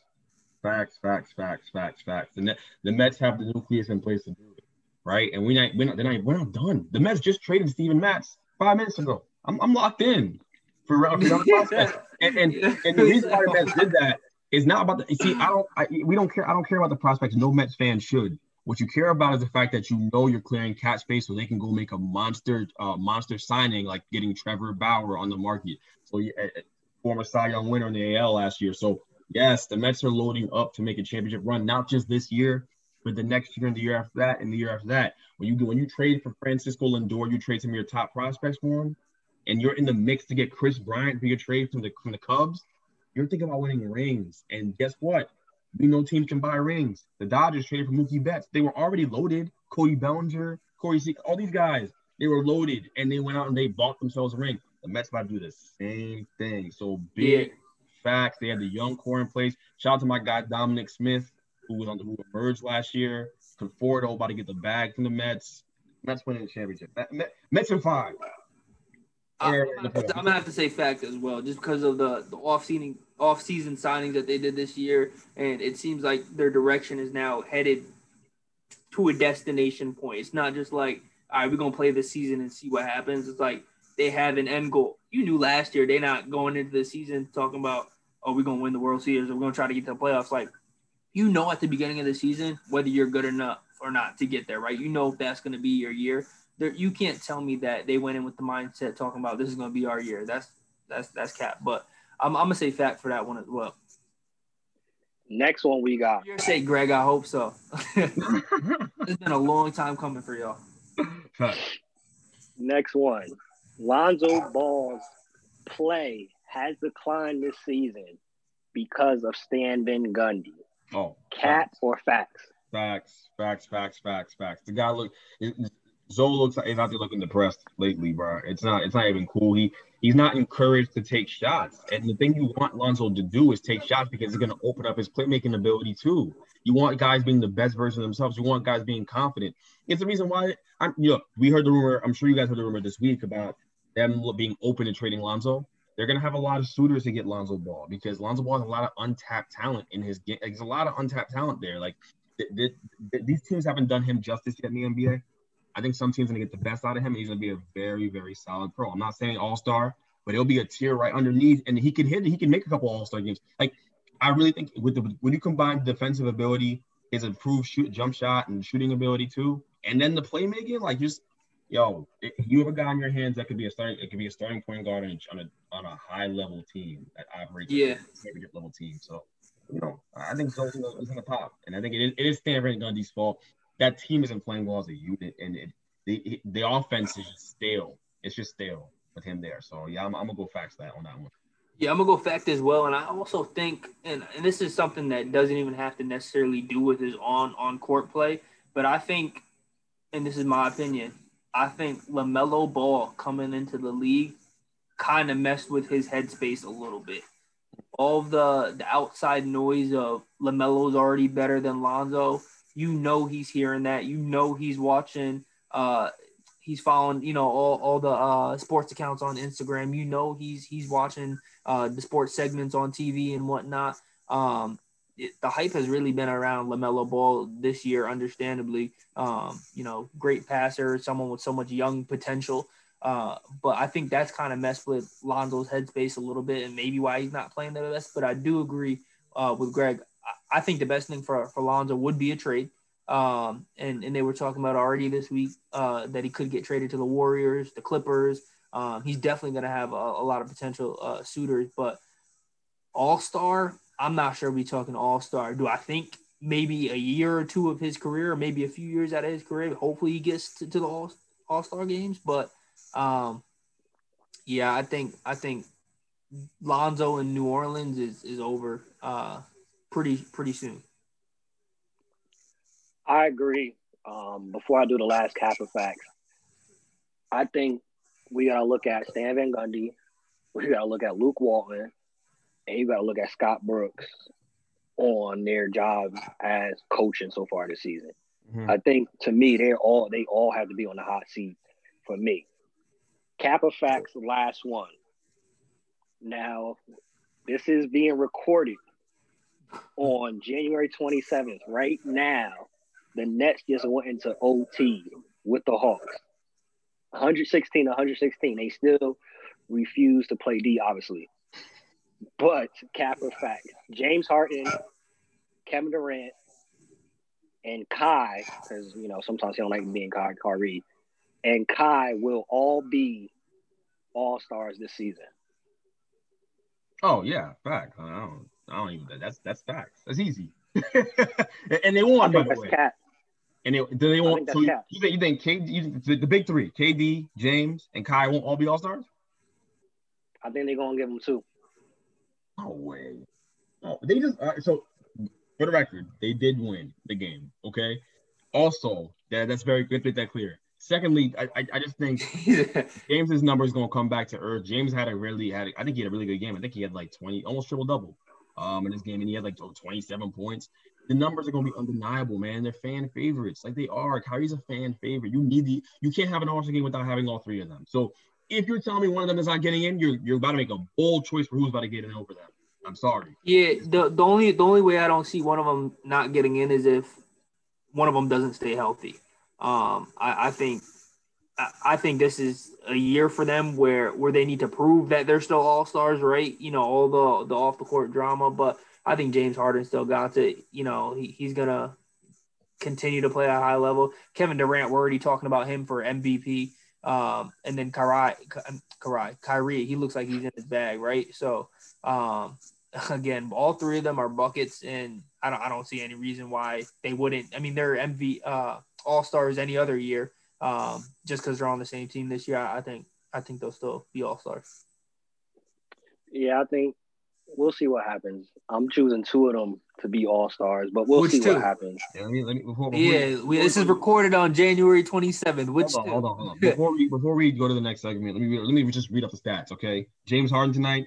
Facts, facts, facts, facts, facts. The, the Mets have the nucleus in place to do it, right? And we not, we're, not, they're not, we're not done. The Mets just traded Steven Matz five minutes ago. I'm, I'm locked in for round process. And, and, and the reason why the Mets did that is not about the – see, I don't, I, we don't care. I don't care about the prospects. No Mets fan should. What you care about is the fact that you know you're clearing cap space so they can go make a monster uh, monster signing like getting Trevor Bauer on the market. So yeah, former Cy Young winner in the A L last year. So, yes, the Mets are loading up to make a championship run, not just this year, but the next year and the year after that and the year after that. When you when you trade for Francisco Lindor, you trade some of your top prospects for him, and you're in the mix to get Chris Bryant for your trade from the, from the Cubs, you're thinking about winning rings. And guess what? We know teams can buy rings. The Dodgers traded for Mookie Betts. They were already loaded. Cody Bellinger, Corey Seager, all these guys, they were loaded, and they went out and they bought themselves a ring. The Mets about to do the same thing. So big. Yeah. Facts. They had the young core in place. Shout out to my guy Dominic Smith, who was on the who emerged last year. Conforto about to get the bag from the Mets. Mets winning the championship. Mets in five. I'm gonna have to, I'm gonna have to say facts as well, just because of the, the off-season off-season signings that they did this year, and it seems like their direction is now headed to a destination point. It's not just like, all right, we're gonna play this season and see what happens. It's like they have an end goal. You knew last year they're not going into the season talking about, oh, we're going to win the World Series or we're going to try to get to the playoffs. Like, you know at the beginning of the season whether you're good enough or not to get there, right? You know if that's going to be your year. There, you can't tell me that they went in with the mindset talking about this is going to be our year. That's that's that's cap. But I'm, I'm going to say fact for that one as well. Next one we got. You're say, Greg, I hope so. It's been a long time coming for y'all. Next one. Lonzo Ball's play has declined this season because of Stan Van Gundy. Oh, cat facts. Or facts? Facts, facts, facts, facts, facts. The guy look, it, Zoe looks like he's out there looking depressed lately, bro. It's not, it's not even cool. He he's not encouraged to take shots, and the thing you want Lonzo to do is take shots because it's going to open up his playmaking ability too. You want guys being the best version of themselves. You want guys being confident. It's the reason why I'm. You know, we heard the rumor. I'm sure you guys heard the rumor this week about them being open to trading Lonzo. They're going to have a lot of suitors to get Lonzo Ball because Lonzo Ball has a lot of untapped talent in his game. There's a lot of untapped talent there. Like, th- th- th- these teams haven't done him justice yet in the N B A. I think some teams are going to get the best out of him, and he's going to be a very, very solid pro. I'm not saying all-star, but he'll be a tier right underneath, and he can hit it. He can make a couple all-star games. Like, I really think with the, when you combine defensive ability, his improved shoot, jump shot and shooting ability too, and then the playmaking, like just – yo, you have a guy on your hands that could be a starting. It could be a starting point guard on a on a high level team that operates yeah. like a championship level team. So, you know, I think so is gonna pop, and I think it is, it is Stan Van Gundy's fault. That team isn't playing well as a unit, and it, the the offense is just stale. It's just stale with him there. So yeah, I'm, I'm gonna go facts that on that one. Yeah, I'm gonna go fact as well, and I also think, and and this is something that doesn't even have to necessarily do with his on on court play, but I think, and this is my opinion. I think LaMelo Ball coming into the league kind of messed with his headspace a little bit. All the, the outside noise of LaMelo's already better than Lonzo, you know he's hearing that. You know he's watching. Uh, he's following, you know, all, all the uh, sports accounts on Instagram. You know he's he's watching uh, the sports segments on T V and whatnot. Um, it, the hype has really been around LaMelo Ball this year, understandably. Um, you know, great passer, someone with so much young potential. Uh, but I think that's kind of messed with Lonzo's headspace a little bit and maybe why he's not playing the best. But I do agree uh, with Greg. I, I think the best thing for, for Lonzo would be a trade. Um, and, and they were talking about already this week uh, that he could get traded to the Warriors, the Clippers, Um, he's definitely going to have a, a lot of potential uh, suitors, but all-star, I'm not sure we're talking all-star. Do I think maybe a year or two of his career, or maybe a few years out of his career, hopefully he gets to, to the all, all-star games? But, um, yeah, I think I think Lonzo in New Orleans is, is over uh, pretty pretty soon. I agree. Um, before I do the last cap of facts, I think we got to look at Stan Van Gundy. We got to look at Luke Walton. And you got to look at Scott Brooks on their jobs as coaching so far this season. Mm-hmm. I think, to me, they all they all have to be on the hot seat for me. Cap of facts, last one. Now, this is being recorded on January twenty-seventh. Right now, the Nets just went into O T with the Hawks. one sixteen, one sixteen. They still refuse to play D, obviously. But cap or fact, James Harden, Kevin Durant, and Kai, because, you know, sometimes they don't like being Kai, Kyrie, and Kai will all be all-stars this season. Oh, yeah, fact. I don't, I don't even – that's that's facts. That's easy. And they won, by the that's way. Cap. And they, do they want so – you, you think K D, you, the, the big three, K D, James, and Kai won't all be all-stars? I think they're going to give them two. No way. Oh, they just uh, so for the record, they did win the game. Okay. Also, that that's very good to make that clear. Secondly, I I, I just think James's number is gonna come back to earth. James had a really had a, I think he had a really good game. I think he had like twenty, almost triple double, um, in this game, and he had like oh, twenty-seven points. The numbers are gonna be undeniable, man. They're fan favorites, like they are. Kyrie's a fan favorite. You need the you can't have an all-star game without having all three of them. So. If you're telling me one of them is not getting in, you're you're about to make a bold choice for who's about to get in over them. I'm sorry. Yeah, the the only the only way I don't see one of them not getting in is if one of them doesn't stay healthy. Um, I, I think I, I think this is a year for them where where they need to prove that they're still all-stars, right? You know, all the the off the court drama, but I think James Harden still got to, you know, he, he's gonna continue to play at a high level. Kevin Durant, we're already talking about him for M V P. Um, and then Kyrie, Kyrie, Kyrie, he looks like he's in his bag, right? So, um, again, all three of them are buckets, and I don't, I don't see any reason why they wouldn't. I mean, they're M V P, uh, all-stars any other year, um, just because they're on the same team this year. I, I think, I think they'll still be all-stars. Yeah, I think we'll see what happens. I'm choosing two of them to be all-stars, but we'll which see two? What happens. Yeah, let me, let me, before, before, yeah before, we, this before, is recorded on January twenty-seventh. Which hold on, hold on, hold on. Before we before we go to the next segment, let me let me just read up the stats, okay? James Harden tonight,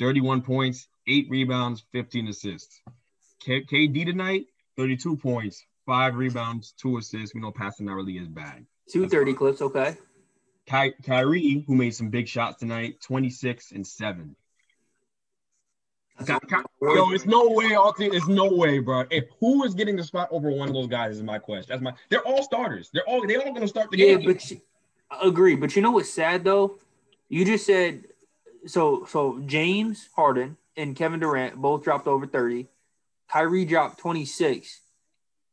thirty-one points, eight rebounds, fifteen assists. K- KD tonight, thirty-two points, five rebounds, two assists. We know passing not really his bag. two thirty clips, okay. Ky- Kyrie, who made some big shots tonight, twenty-six and seven. Ky- Ky- Yo, it's no way. All team, it's no way, bro. If who is getting the spot over one of those guys is my question. That's my. They're all starters. They're all. They all going to start the yeah, game. Yeah, but you, I agree. But you know what's sad though? You just said so. So James Harden and Kevin Durant both dropped over thirty. Kyrie dropped twenty-six,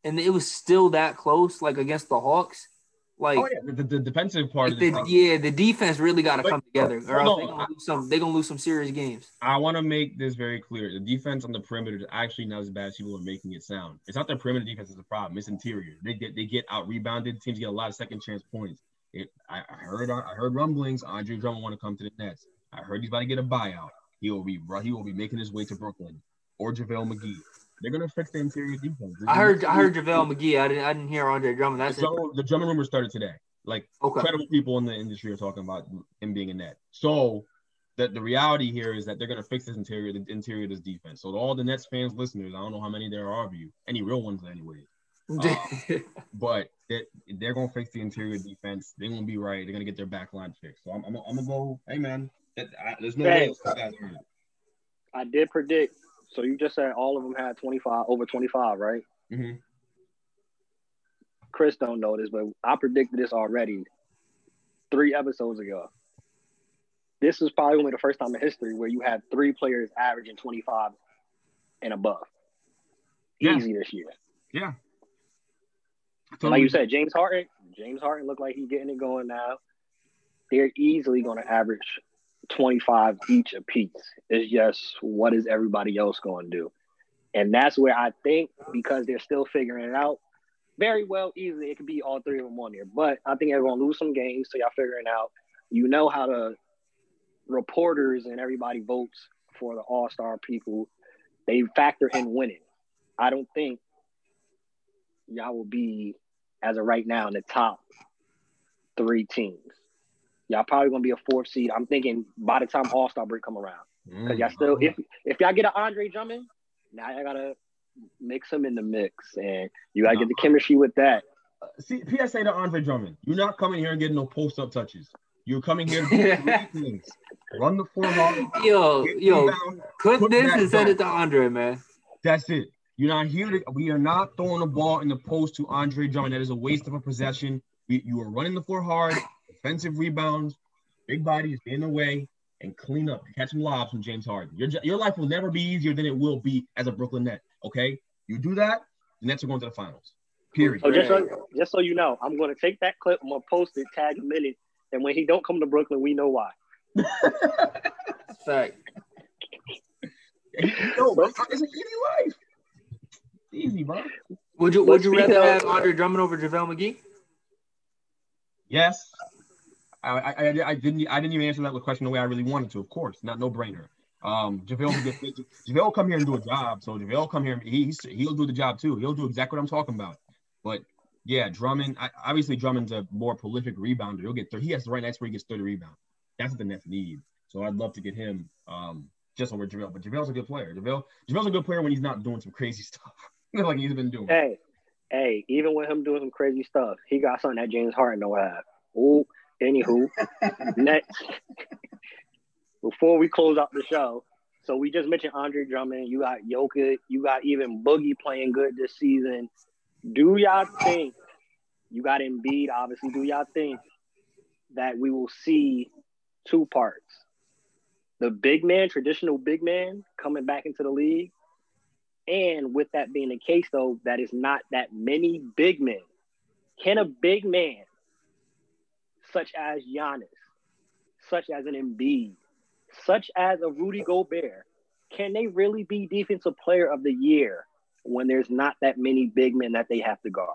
and it was still that close. Like against the Hawks. Like, oh, yeah, the, the defensive part. Like the, of yeah, the defense really got to come together, or else they're going to they lose some serious games. I want to make this very clear. The defense on the perimeter is actually not as bad as people are making it sound. It's not their perimeter defense is the problem. It's interior. They get they get out-rebounded. Teams get a lot of second-chance points. It, I, I heard I heard rumblings. Andre Drummond want to come to the Nets. I heard he's about to get a buyout. He will be he will be making his way to Brooklyn or JaVale McGee. They're gonna fix the interior defense. They're I heard, I heard JaVale McGee. I didn't, I didn't hear Andre Drummond. That's so, the Drummond rumor started today. Like okay. Incredible people in the industry are talking about him being a Net. So that the reality here is that they're gonna fix this interior, the interior of this defense. So to all the Nets fans, listeners, I don't know how many there are of you, any real ones, anyway. Um, but they're, they're gonna fix the interior defense. They're gonna be right. They're gonna get their back line fixed. So I'm, I'm, I'm gonna go. Hey man, that, I, there's no way. I did predict. So you just said all of them had twenty-five, over twenty-five, right? Mm-hmm. Chris don't know this, but I predicted this already three episodes ago. This is probably only the first time in history where you have three players averaging twenty-five and above. Yeah. Easy this year. Yeah. Totally. Like you said, James Harden, James Harden looked like he's getting it going now. they're easily going to average twenty-five each apiece. It's just, what is everybody else going to do? And that's where I think, because they're still figuring it out, very well, easily, it could be all three of them on there. But I think they're going to lose some games, so y'all figuring out. You know how the reporters and everybody votes for the all-star people. They factor in winning. I don't think y'all will be, as of right now, in the top three teams. Y'all probably going to be a fourth seed. I'm thinking by the time all-star break come around. Because y'all still, if, if y'all get an Andre Drummond, now y'all got to mix him in the mix. And you got to get the chemistry with that. See, P S A to Andre Drummond. You're not coming here and getting no post-up touches. You're coming here to do three things. Run the four ball. Yo, yo, down, clip this and send it to Andre, man. That's it. You're not here to, we are not throwing the ball in the post to Andre Drummond. That is a waste of a possession. We, you are running the floor hard, defensive rebounds, big bodies in the way, and clean up, catching lobs from James Harden. Your, your life will never be easier than it will be as a Brooklyn Net, okay? You do that, the Nets are going to the finals, period. So just so, just so you know, I'm going to take that clip, I'm going to post it, tag him in it, and when he don't come to Brooklyn, we know why. Fact. Yo, bro, it's an easy life. Easy, bro. Would you Would you rather of, have Andre Drummond over JaVale McGee? Yes. I, I I didn't I didn't even answer that question the way I really wanted to. Of course, not no brainer. Um, JaVale JaVale come here and do a job. So JaVale come here. And he he'll do the job too. He'll do exactly what I'm talking about. But yeah, Drummond. I, obviously, Drummond's a more prolific rebounder. He'll get thirty. He has the right nights where he gets thirty rebounds. That's what the Nets need. So I'd love to get him um, just over JaVale. But JaVale's a good player. JaVale JaVale's a good player when he's not doing some crazy stuff. Like he's been doing. Hey, hey, even with him doing some crazy stuff, he got something that James Harden don't have. Ooh, anywho, next, before we close out the show, so we just mentioned Andre Drummond. You got Jokic. You got even Boogie playing good this season. Do y'all think you got Embiid? Obviously, do y'all think that we will see two parts? The big man, traditional big man, coming back into the league. And with that being the case, though, that is not that many big men. Can a big man, such as Giannis, such as an Embiid, such as a Rudy Gobert, can they really be Defensive Player of the Year when there's not that many big men that they have to guard?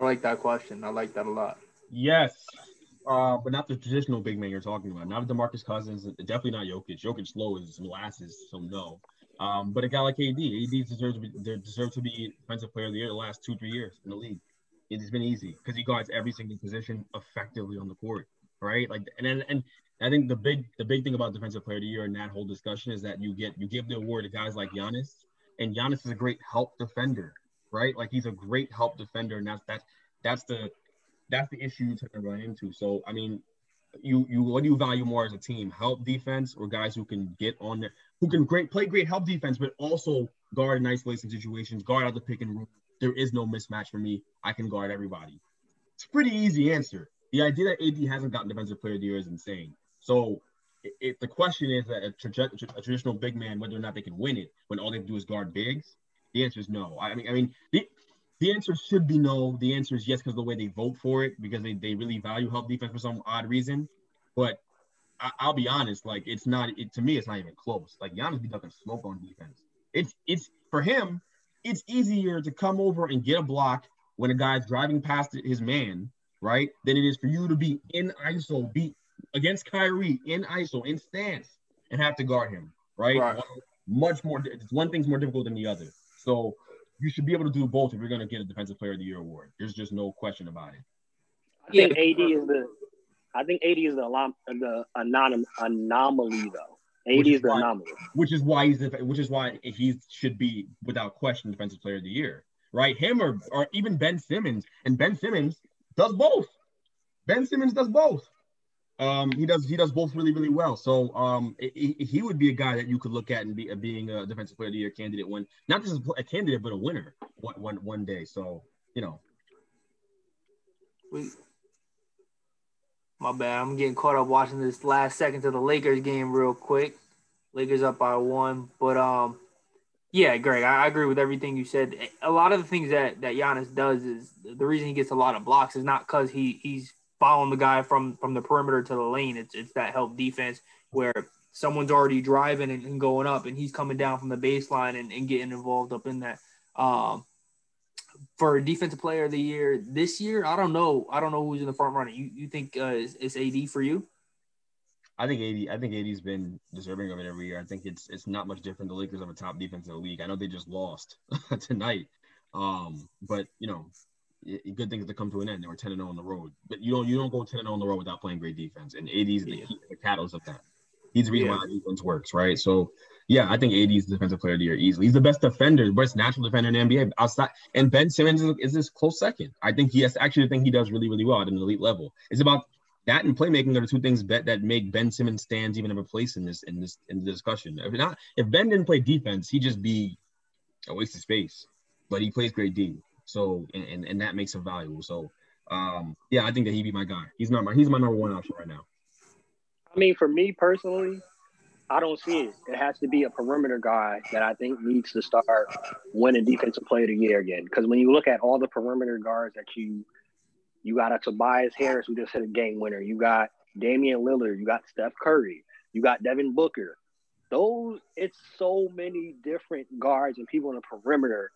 I like that question. I like that a lot. Yes, uh, but not the traditional big man you're talking about. Not DeMarcus Cousins, definitely not Jokic. Jokic slow is molasses, so no. Um, but a guy like A D, A D deserves to be, deserves to be Defensive Player of the Year the last two, three years in the league. It's been easy because he guards every single position effectively on the court, right? Like, and and, and I think the big the big thing about Defensive Player of the Year in that whole discussion is that you get you give the award to guys like Giannis, and Giannis is a great help defender, right? Like he's a great help defender, and that's that's that's the that's the issue you're running into. So I mean, you you what do you value more as a team? Help defense or guys who can get on there? Who can great play great help defense, but also guard in isolation situations, guard out the pick and roll. There is no mismatch for me. I can guard everybody. It's a pretty easy answer. The idea that A D hasn't gotten Defensive Player of the Year is insane. So if the question is that a, tra- a traditional big man, whether or not they can win it, when all they do is guard bigs, the answer is no. I mean, I mean, the, the answer should be no. The answer is yes because of the way they vote for it, because they, they really value help defense for some odd reason. But I, I'll be honest, like it's not it, to me, it's not even close. Like Giannis be ducking smoke on defense. It's it's for him. It's easier to come over and get a block when a guy's driving past his man, right, than it is for you to be in I S O, be against Kyrie, in I S O, in stance, and have to guard him, right? right. Much more – one thing's more difficult than the other. So you should be able to do both if you're going to get a Defensive Player of the Year award. There's just no question about it. I think yeah. A D is the – I think A D is the, the anonym, anomaly, though. Which is, why, which is why he's which is why he should be without question Defensive Player of the Year, right? Him or or even Ben Simmons, and Ben Simmons does both. Ben Simmons does both. Um, he does he does both really really well. So um, it, it, he would be a guy that you could look at and be uh, being a Defensive Player of the Year candidate one, not just a candidate but a winner one one one day. So you know. Wait. My bad. I'm getting caught up watching this last second to the Lakers game real quick. Lakers up by one. But, um, yeah, Greg, I, I agree with everything you said. A lot of the things that, that Giannis does is the reason he gets a lot of blocks is not because he, he's following the guy from, from the perimeter to the lane. It's it's that help defense where someone's already driving and, and going up, and he's coming down from the baseline and, and getting involved up in that. Um, for defensive player of the year this year, I don't know. I don't know who's in the front running. You you think uh, it's, it's A D for you? I think A D. I think A D's been deserving of it every year. I think it's it's not much different. The Lakers have a top defense in the league. I know they just lost tonight, um, but you know, it, good things to come to an end. They were ten and oh on the road, but you don't you don't go ten and oh on the road without playing great defense. And A D's yeah. the, the catalyst of that. He's the reason yeah. why defense works, right? So yeah, I think A D's defensive player of the year easily. He's the best defender, best natural defender in the N B A outside. And Ben Simmons is, is this close second. I think he has actually I think he does really really well at an elite level. It's about that and playmaking are the two things that, that make Ben Simmons stands even have a place in this in this in the discussion. If not, if Ben didn't play defense, he'd just be a waste of space. But he plays great D, so and, and, and that makes him valuable. So um, yeah, I think that he'd be my guy. He's not my he's my number one option right now. I mean, for me personally, I don't see it. It has to be a perimeter guy that I think needs to start winning defensive player of the year again. Because when you look at all the perimeter guards that you You got a Tobias Harris who just hit a game winner. You got Damian Lillard. You got Steph Curry. You got Devin Booker. Those, it's so many different guards and people on the perimeter,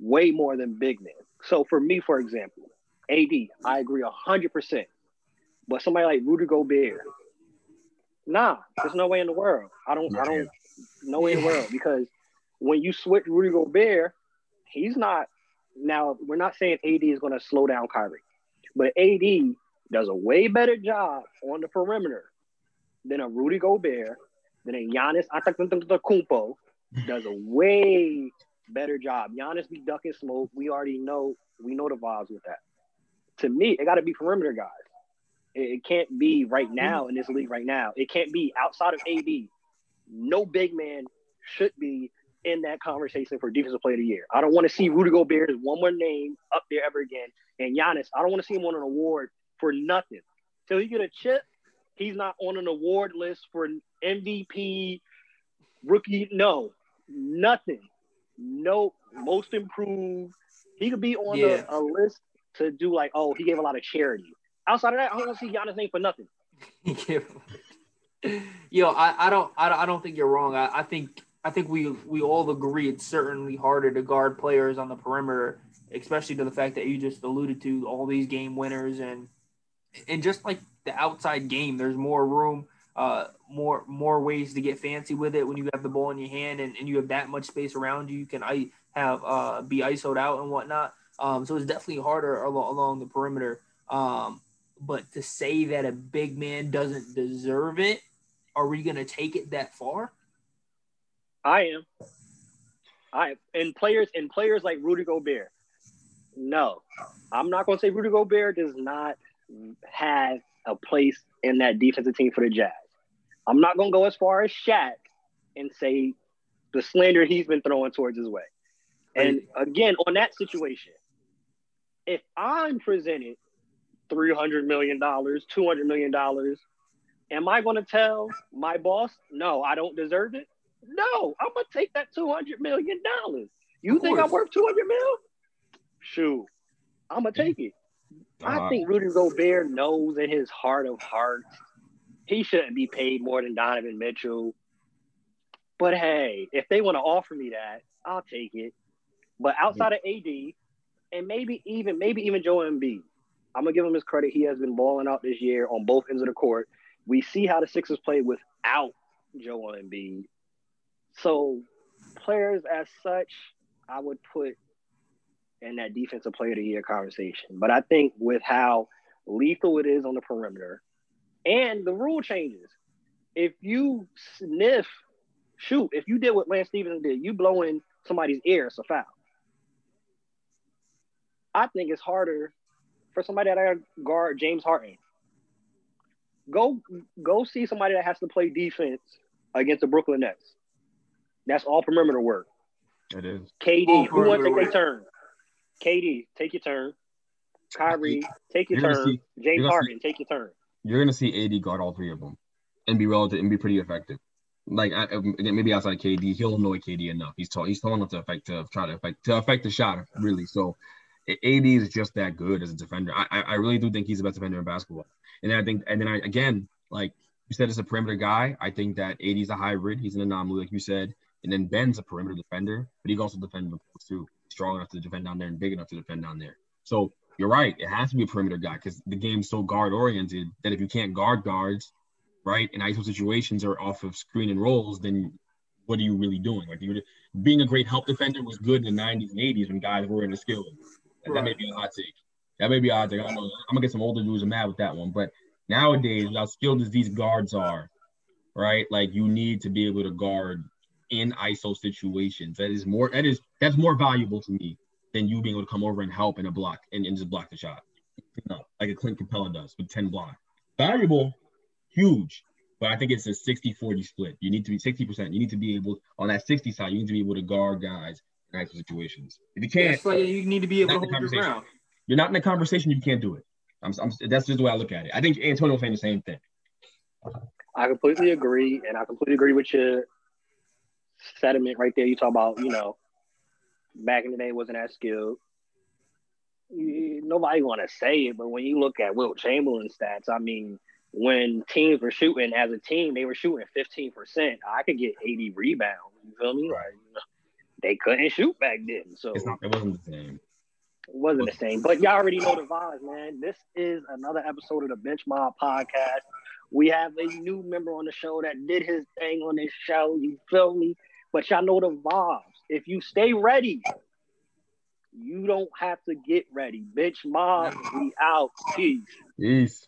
way more than big men. So for me, for example, A D, I agree one hundred percent. But somebody like Rudy Gobert, nah, there's no way in the world. I don't, I don't, no way in the world. Because when you switch Rudy Gobert, he's not. Now, we're not saying A D is going to slow down Kyrie, but A D does a way better job on the perimeter than a Rudy Gobert, than a Giannis Antetokounmpo does a way better job. Giannis be ducking smoke. We already know. We know the vibes with that. To me, it got to be perimeter guys. It, it can't be right now in this league right now. It can't be outside of A D. No big man should be in that conversation for defensive player of the year. I don't want to see Rudy Gobert as one more name up there ever again. And Giannis, I don't want to see him on an award for nothing. Till he get a chip, he's not on an award list for an M V P, rookie. No, nothing. No, most improved. He could be on yeah. a, a list to do like, oh, he gave a lot of charity. Outside of that, I don't want to see Giannis' name for nothing. Yo, I, I don't, I, I don't think you're wrong. I, I think. I think we we all agree it's certainly harder to guard players on the perimeter, especially to the fact that you just alluded to all these game winners and and just like the outside game, there's more room, uh, more more ways to get fancy with it when you have the ball in your hand and, and you have that much space around you. You can I have uh be I S O'd out and whatnot. Um, so it's definitely harder along, along the perimeter. Um, but to say that a big man doesn't deserve it, are we gonna take it that far? I am. I and players and players like Rudy Gobert. No, I'm not going to say Rudy Gobert does not have a place in that defensive team for the Jazz. I'm not going to go as far as Shaq and say the slander he's been throwing towards his way. And again, on that situation, if I'm presented three hundred million dollars, two hundred million dollars, am I going to tell my boss, no, I don't deserve it? No, I'm gonna take that two hundred million dollars. You think I'm worth two hundred mil? Shoot, I'm gonna take it. Uh-huh. I think Rudy Gobert knows in his heart of hearts he shouldn't be paid more than Donovan Mitchell. But hey, if they want to offer me that, I'll take it. But outside of A D, and maybe even maybe even Joel Embiid, I'm gonna give him his credit. He has been balling out this year on both ends of the court. We see how the Sixers play without Joel Embiid. So players as such, I would put in that defensive player of the year conversation. But I think with how lethal it is on the perimeter and the rule changes, if you sniff, shoot, if you did what Lance Stevenson did, you blow in somebody's ear, it's a foul. I think it's harder for somebody that guard James Harden. Go, go see somebody that has to play defense against the Brooklyn Nets. That's all perimeter work. It is. K D, who wants to take their turn? K D, take your turn. Kyrie, take your turn. See, James Harden, see, take your turn. You're gonna see A D guard all three of them, and be relative and be pretty effective. Like I, again, maybe outside K D, he'll annoy K D enough. He's tall. He's tall enough to affect to try to affect to affect the shot, really. So A D is just that good as a defender. I I really do think he's the best defender in basketball. And then I think, and then I again, like you said, it's a perimeter guy. I think that A D is a hybrid. He's an anomaly, like you said. And then Ben's a perimeter defender, but he can also defend the post too. Strong enough to defend down there and big enough to defend down there. So you're right. It has to be a perimeter guy because the game's so guard oriented that if you can't guard guards, right, in I S O situations or off of screen and rolls, then what are you really doing? Like you being a great help defender was good in the nineties and eighties when guys were in the skill. That may be a hot take. That may be a hot take. I don't know. I'm gonna get some older dudes mad with that one. But nowadays, how skilled as these guards are, right? Like you need to be able to guard in I S O situations. That is more. That is that's more valuable to me than you being able to come over and help in a block and, and just block the shot, you know, like a Clint Capella does with ten blocks. Valuable, huge. But I think it's a sixty forty split. You need to be sixty percent. You need to be able, on that sixty side, you need to be able to guard guys in I S O situations. If you can't, yes, like you need to be able to hold your ground. You're not in a conversation, you can't do it. I'm, I'm, that's just the way I look at it. I think Antonio saying the same thing. I completely agree, and I completely agree with your sentiment right there. You talk about, you know, back in the day wasn't that skilled. You, nobody want to say it, but when you look at Wilt Chamberlain stats, I mean, when teams were shooting as a team, they were shooting fifteen percent. I could get eighty rebounds. You feel me? Right. They couldn't shoot back then. So it's not, it wasn't the same. It wasn't the same. But y'all already know the vibes, man. This is another episode of the Bench Mob Podcast. We have a new member on the show that did his thing on this show. You feel me? But y'all know the vibes. If you stay ready, you don't have to get ready. Bench Mob, we out. Peace. Peace.